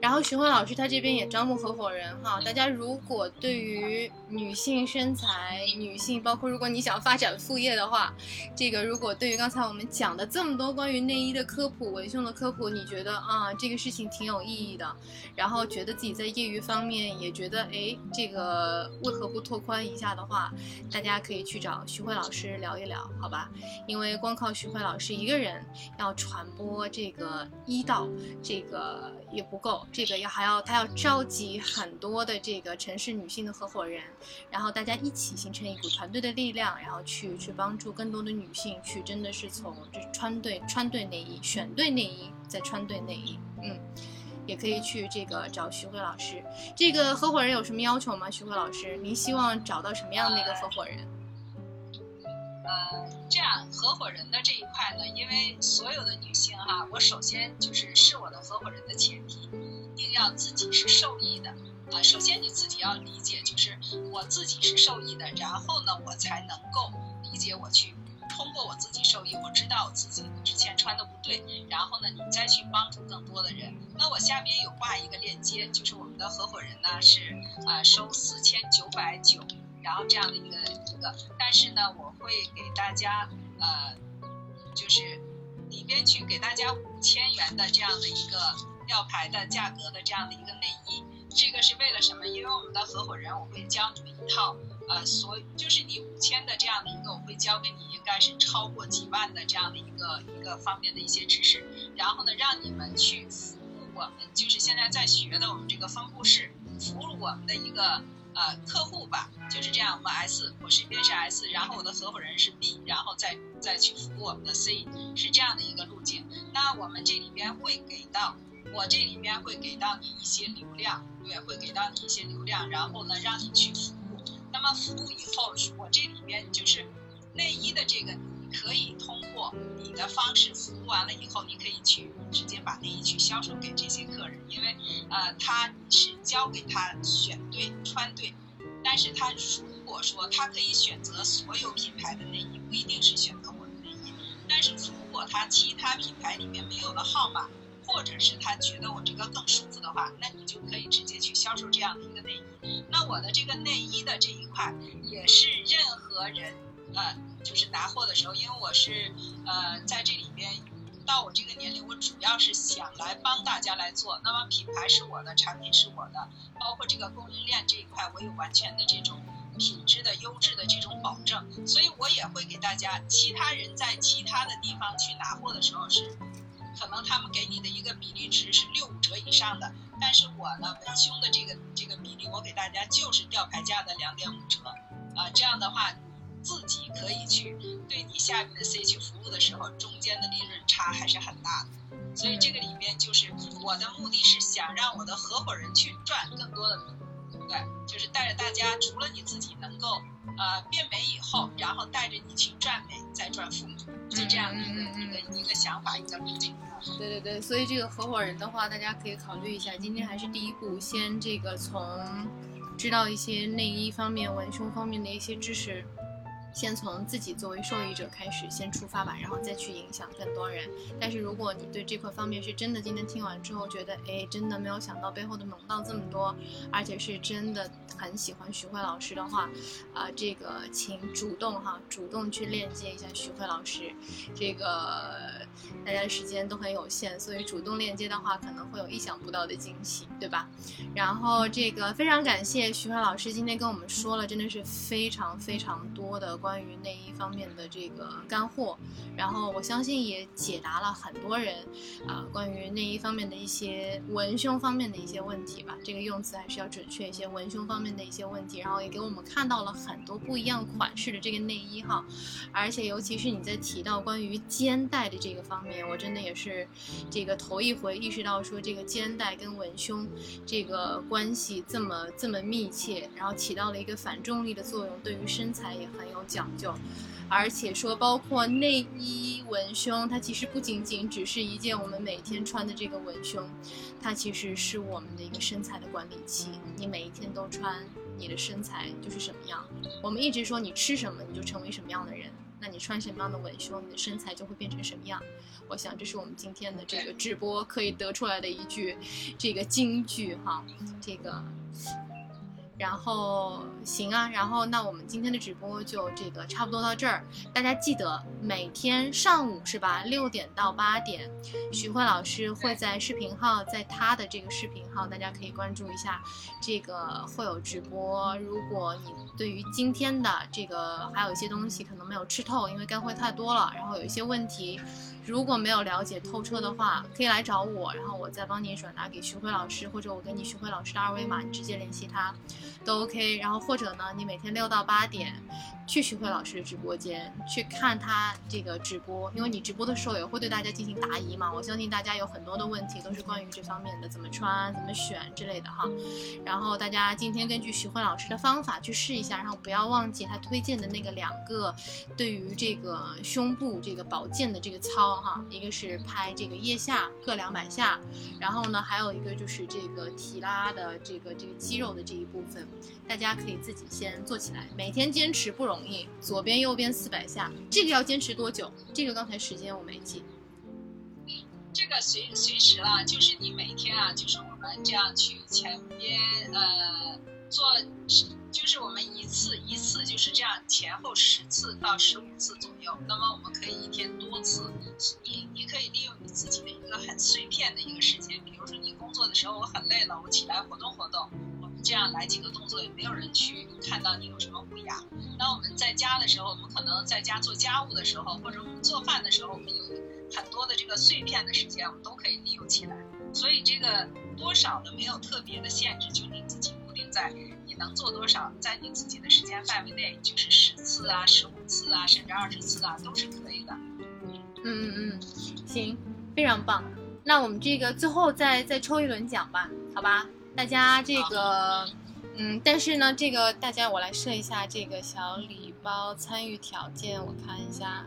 然后徐欢老师他这边也招募合伙人哈，大家如果对于女性身材、女性包括如果你想发展副业的话，这个如果对于刚才我们讲的这么多关于内衣的科普、文胸的科普，你觉得啊这个事情挺有意义的，然后觉得自己在业余方面也觉得哎这个为何不拓宽一下的话，大家可以去找徐欢老师聊一聊，好吧？因为光靠徐欢老师一个人要传播这个医道这个也不够。这个他要召集很多的这个城市女性的合伙人，然后大家一起形成一股团队的力量，然后去帮助更多的女性去真的是从就穿对内衣，选对内衣，再穿对内衣。嗯，也可以去这个找徐慧老师。这个合伙人有什么要求吗？徐慧老师，您希望找到什么样的一个合伙人？这样合伙人的这一块呢，因为所有的女性哈，我首先就是我的合伙人的前提，一定要自己是受益的啊。首先你自己要理解，就是我自己是受益的，然后呢，我才能够理解我去通过我自己受益，我知道我自己之前穿的不对，然后呢，你再去帮助更多的人。那我下边有挂一个链接，就是我们的合伙人呢是收4990，然后这样的一个，但是呢，我会给大家就是里边去给大家5000元的这样的一个。吊牌的价格的这样的一个内衣，这个是为了什么？因为我们的合伙人，我会教你一套，就是你5000的这样的一个，我会教给你应该是超过几万的这样的一个方面的一些知识，然后呢，让你们去服务我们，就是现在在学的我们这个分布式，服务我们的一个客户吧，就是这样。我们 S， 我身边是 S， 然后我的合伙人是 B， 然后再去服务我们的 C， 是这样的一个路径。那我们这里边会给到。我这里面会给到你一些流量，也会给到你一些流量，然后呢，让你去服务。那么服务以后，我这里面就是内衣的这个，你可以通过你的方式服务完了以后，你可以去直接把内衣去销售给这些客人，因为他是交给他选对穿对，但是他如果说他可以选择所有品牌的内衣，不一定是选择我的内衣，但是如果他其他品牌里面没有的号码。或者是他觉得我这个更舒服的话，那你就可以直接去销售这样的一个内衣。那我的这个内衣的这一块也是任何人就是拿货的时候，因为我是在这里边到我这个年龄，我主要是想来帮大家来做。那么品牌是我的，产品是我的，包括这个供应链这一块，我有完全的这种品质的优质的这种保证，所以我也会给大家，其他人在其他的地方去拿货的时候是。可能他们给你的一个比例值是65折以上的，但是我呢，文胸的这个比例，我给大家就是吊牌价的2.5折，这样的话自己可以去对你下面的 C 去服务的时候，中间的利润差还是很大的。所以这个里面就是我的目的是想让我的合伙人去赚更多的，对，就是带着大家，除了你自己能够变美以后，然后带着你去赚美，再赚富美，就这样一个想法，一个路径。对对对，所以这个合伙人的话，大家可以考虑一下。今天还是第一步，先这个从知道一些内衣方面、文胸方面的一些知识，先从自己作为受益者开始，先出发吧，然后再去影响更多人。但是如果你对这块方面是真的，今天听完之后觉得，哎，真的没有想到背后的萌到这么多，而且是真的很喜欢徐慧老师的话，这个请主动去链接一下徐慧老师。这个大家的时间都很有限，所以主动链接的话，可能会有意想不到的惊喜，对吧？然后这个非常感谢徐慧老师今天跟我们说了，真的是非常非常多的。关于内衣方面的这个干货，然后我相信也解答了很多人关于内衣方面的一些文胸方面的一些问题吧，这个用词还是要准确一些，文胸方面的一些问题，然后也给我们看到了很多不一样款式的这个内衣哈，而且尤其是你在提到关于肩带的这个方面，我真的也是这个头一回意识到说这个肩带跟文胸这个关系这么密切，然后起到了一个反重力的作用，对于身材也很有讲究，而且说包括内衣文胸，它其实不仅仅只是一件我们每天穿的这个文胸，它其实是我们的一个身材的管理器。你每一天都穿，你的身材就是什么样。我们一直说你吃什么，你就成为什么样的人。那你穿什么样的文胸，你的身材就会变成什么样。我想这是我们今天的这个直播可以得出来的一句这个金句哈，这个。然后行啊，然后那我们今天的直播就这个差不多到这儿。大家记得每天上午是吧，6点到8点，徐慧老师会在视频号，在他的这个视频号，大家可以关注一下，这个会有直播。如果你对于今天的这个还有一些东西可能没有吃透，因为干货太多了，然后有一些问题如果没有了解透彻的话，可以来找我，然后我再帮你转达给徐慧老师，或者我给你徐慧老师的二维码，你直接联系他都 OK。 然后或者呢，你每天6到8点去徐慧老师的直播间去看他这个直播，因为你直播的时候也会对大家进行答疑嘛，我相信大家有很多的问题都是关于这方面的，怎么穿怎么选之类的哈。然后大家今天根据徐慧老师的方法去试一下，然后不要忘记他推荐的那个2个对于这个胸部这个保健的这个操哈，一个是拍这个腋下各200下，然后呢还有一个就是这个提拉的这个肌肉的这一部分，大家可以自己先做起来，每天坚持不容易，左边右边400下，这个要坚持多久？这个刚才时间我没记。这个随时啦，就是你每天啊，就是我们这样去前边做，就是我们一次就是这样，前后10次到15次左右。那么我们可以一天多次，你可以利用你自己的一个很碎片的一个时间，比如说你工作的时候我很累了，我起来活动活动，我们这样来几个动作，也没有人去看到你有什么不雅。那我们在家的时候，我们可能在家做家务的时候，或者我们做饭的时候，我们有很多的这个碎片的时间，我们都可以利用起来。所以这个多少的没有特别的限制，就你自己固定在你能做多少，在你自己的时间范围内，就是10次啊、15次啊，甚至20次啊，都是可以的。行，非常棒。那我们这个最后再抽一轮奖吧，好吧？大家这个，但是呢，这个大家我来设一下这个小礼包参与条件，我看一下，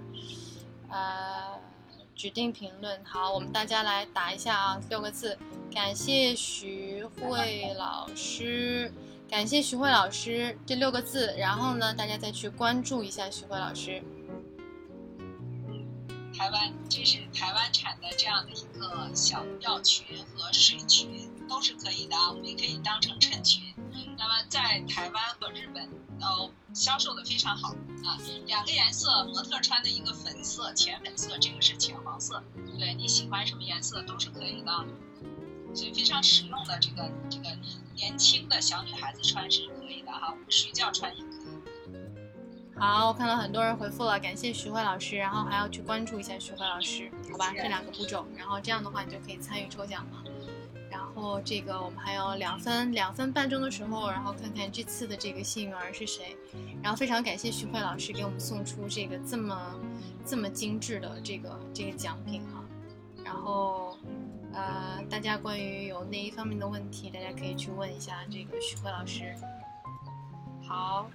指定评论。好，我们大家来打一下啊，6个字，感谢徐慧老师，感谢徐慧老师这6个字，然后呢大家再去关注一下徐慧老师。这是台湾产的这样的一个小吊裙和水裙都是可以的，我们也可以当成衬裙。那么在台湾和日本销售的非常好啊，2个颜色，模特穿的一个粉色、浅粉色，这个是浅黄色，对，你喜欢什么颜色都是可以的，所以非常实用的，这个年轻的小女孩子穿是可以的哈，睡觉穿也可以。好，我看到很多人回复了，感谢徐慧老师，然后还要去关注一下徐慧老师，好吧？这2个步骤，然后这样的话你就可以参与抽奖了。然后这个我们还有2分半钟的时候，然后看看这次的这个幸运儿是谁。然后非常感谢徐慧老师给我们送出这个这么精致的这个奖品哈。然后大家关于有那一方面的问题，大家可以去问一下这个徐慧老师。好。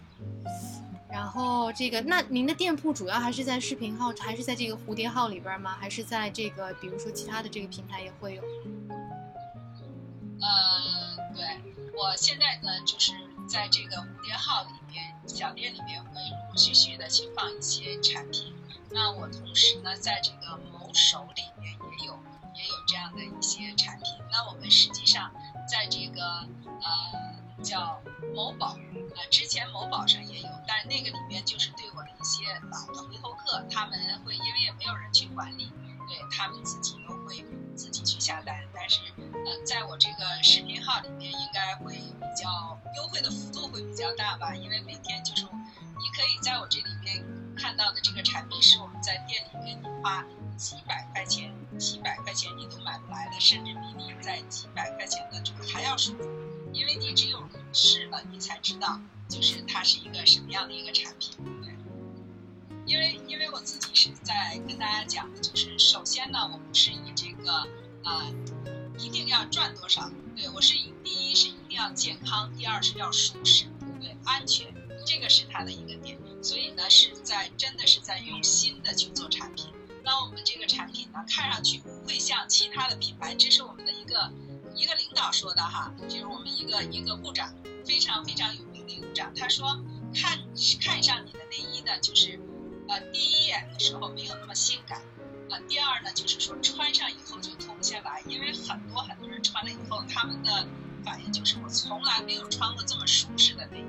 然后这个，那您的店铺主要还是在视频号，还是在这个蝴蝶号里边吗？还是在这个，比如说其他的这个平台也会有？对，我现在呢，就是在这个蝴蝶号里边，小店里面会陆陆续续的去放一些产品。那我同时呢，在这个某手里面也有这样的一些产品。那我们实际上在这个叫某宝。之前某宝上也有，但那个里面就是对我的一些老的回头客，他们会因为也没有人去管理，对，他们自己都会自己去下单，但是在我这个视频号里面应该会比较优惠的幅度会比较大吧，因为每天就是你可以在我这里面看到的这个产品是我们在店里面你花几百块钱你都买不来的，甚至比你在几百块钱的这个还要舒服，因为你只有试了，你才知道，就是它是一个什么样的一个产品。对，因为我自己是在跟大家讲的，就是首先呢，我不是以这个一定要赚多少，对我是以第一是一定要健康，第二是要舒适，对，安全，这个是它的一个点。所以呢，是在真的是在用心的去做产品。那我们这个产品呢，看上去不会像其他的品牌，这是我们的一个领导说的哈，就是我们一个部长，非常非常有名的部长，他说看上你的内衣呢，就是第一眼的时候没有那么性感，第二呢就是说穿上以后就脱不下来，因为很多人穿了以后他们的反应就是我从来没有穿过这么舒适的内衣，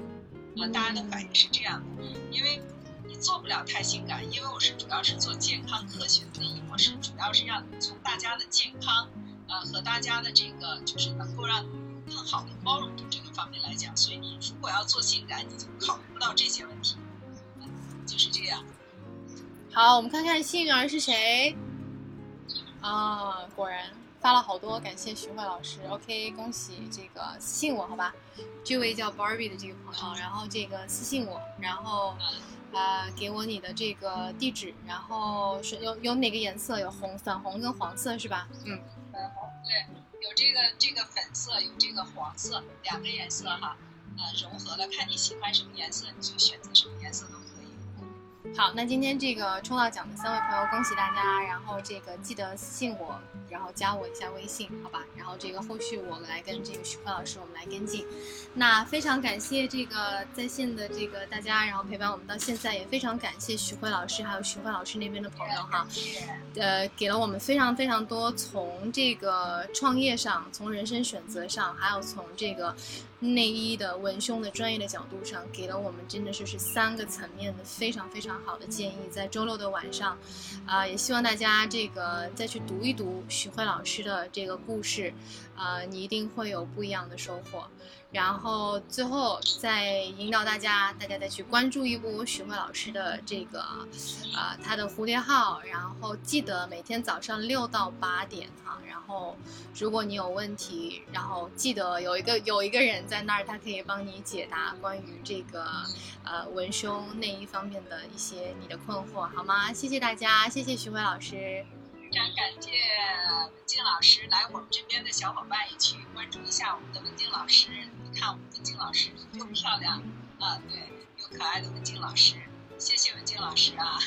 大家的反应是这样的，因为你做不了太性感，因为我是主要是做健康科学的内衣，我是主要是让从大家的健康和大家的这个就是能够让更好的包容度这个方面来讲，所以你如果要做性感你就考虑不到这些问题，就是这样。好，我们看看幸运儿是谁啊？果然发了好多，感谢徐慧老师。 OK， 恭喜这个私信我好吧，这位叫 Barbie 的这个朋友，然后这个私信我，然后给我你的这个地址，然后是有哪个颜色，有红粉红跟黄色是吧？嗯，粉红，对，有这个粉色，有这个黄色，两个颜色哈，融合了，看你喜欢什么颜色你就选择什么颜色都可以。好，那今天这个抽到奖的三位朋友，恭喜大家！然后这个记得私信我，然后加我一下微信，好吧？然后这个后续我来跟这个徐慧老师我们来跟进。那非常感谢这个在线的这个大家，然后陪伴我们到现在，也非常感谢徐慧老师还有徐慧老师那边的朋友哈，给了我们非常非常多从这个创业上、从人生选择上，还有从这个内衣的文胸的专业的角度上，给了我们真的是三个层面的非常非常好的建议。在周六的晚上也希望大家这个再去读一读徐慧老师的这个故事，你一定会有不一样的收获。然后最后再引导大家再去关注一部徐慧老师的这个他的蝴蝶号，然后记得每天早上6到8点啊，然后如果你有问题，然后记得有一个人在那儿，他可以帮你解答关于这个文胸内衣方面的一些你的困惑，好吗？谢谢大家，谢谢徐慧老师。非常感谢文静老师，来我们这边的小伙伴也去关注一下我们的文静老师，你看我们文静老师又漂亮对，又可爱的文静老师，谢谢文静老师啊。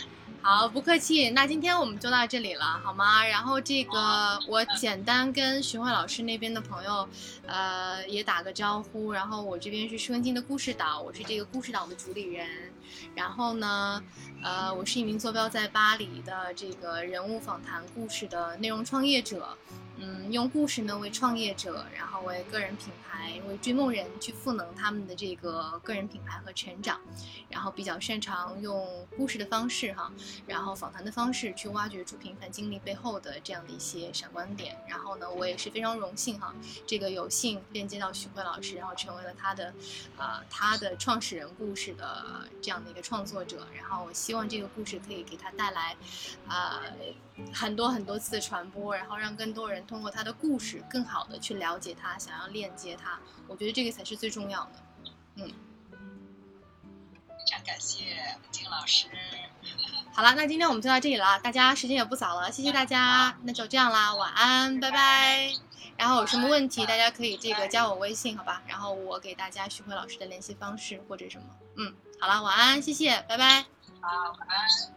好，不客气，那今天我们就到这里了，好吗？然后这个我简单跟徐慧老师那边的朋友也打个招呼，然后我这边是施文静的故事岛，我是这个故事岛的主理人，然后呢我是一名坐标在巴黎的这个人物访谈故事的内容创业者，用故事呢为创业者，然后为个人品牌，为追梦人去赋能他们的这个个人品牌和成长，然后比较擅长用故事的方式哈，然后访谈的方式去挖掘出平凡经历背后的这样的一些闪光点。然后呢我也是非常荣幸哈，这个有幸链接到徐慧老师，然后成为了他的创始人故事的这样的一个创作者，然后我希望这个故事可以给他带来很多很多次的传播，然后让更多人通过他的故事更好的去了解他，想要链接他，我觉得这个才是最重要的。非常感谢文静老师。好了，那今天我们就到这里了，大家时间也不早了，谢谢大家，那就这样啦，晚安，拜拜。然后有什么问题大家可以这个加我微信好吧，然后我给大家徐慧老师的联系方式或者什么。好了，晚安，谢谢，拜拜。好，晚安。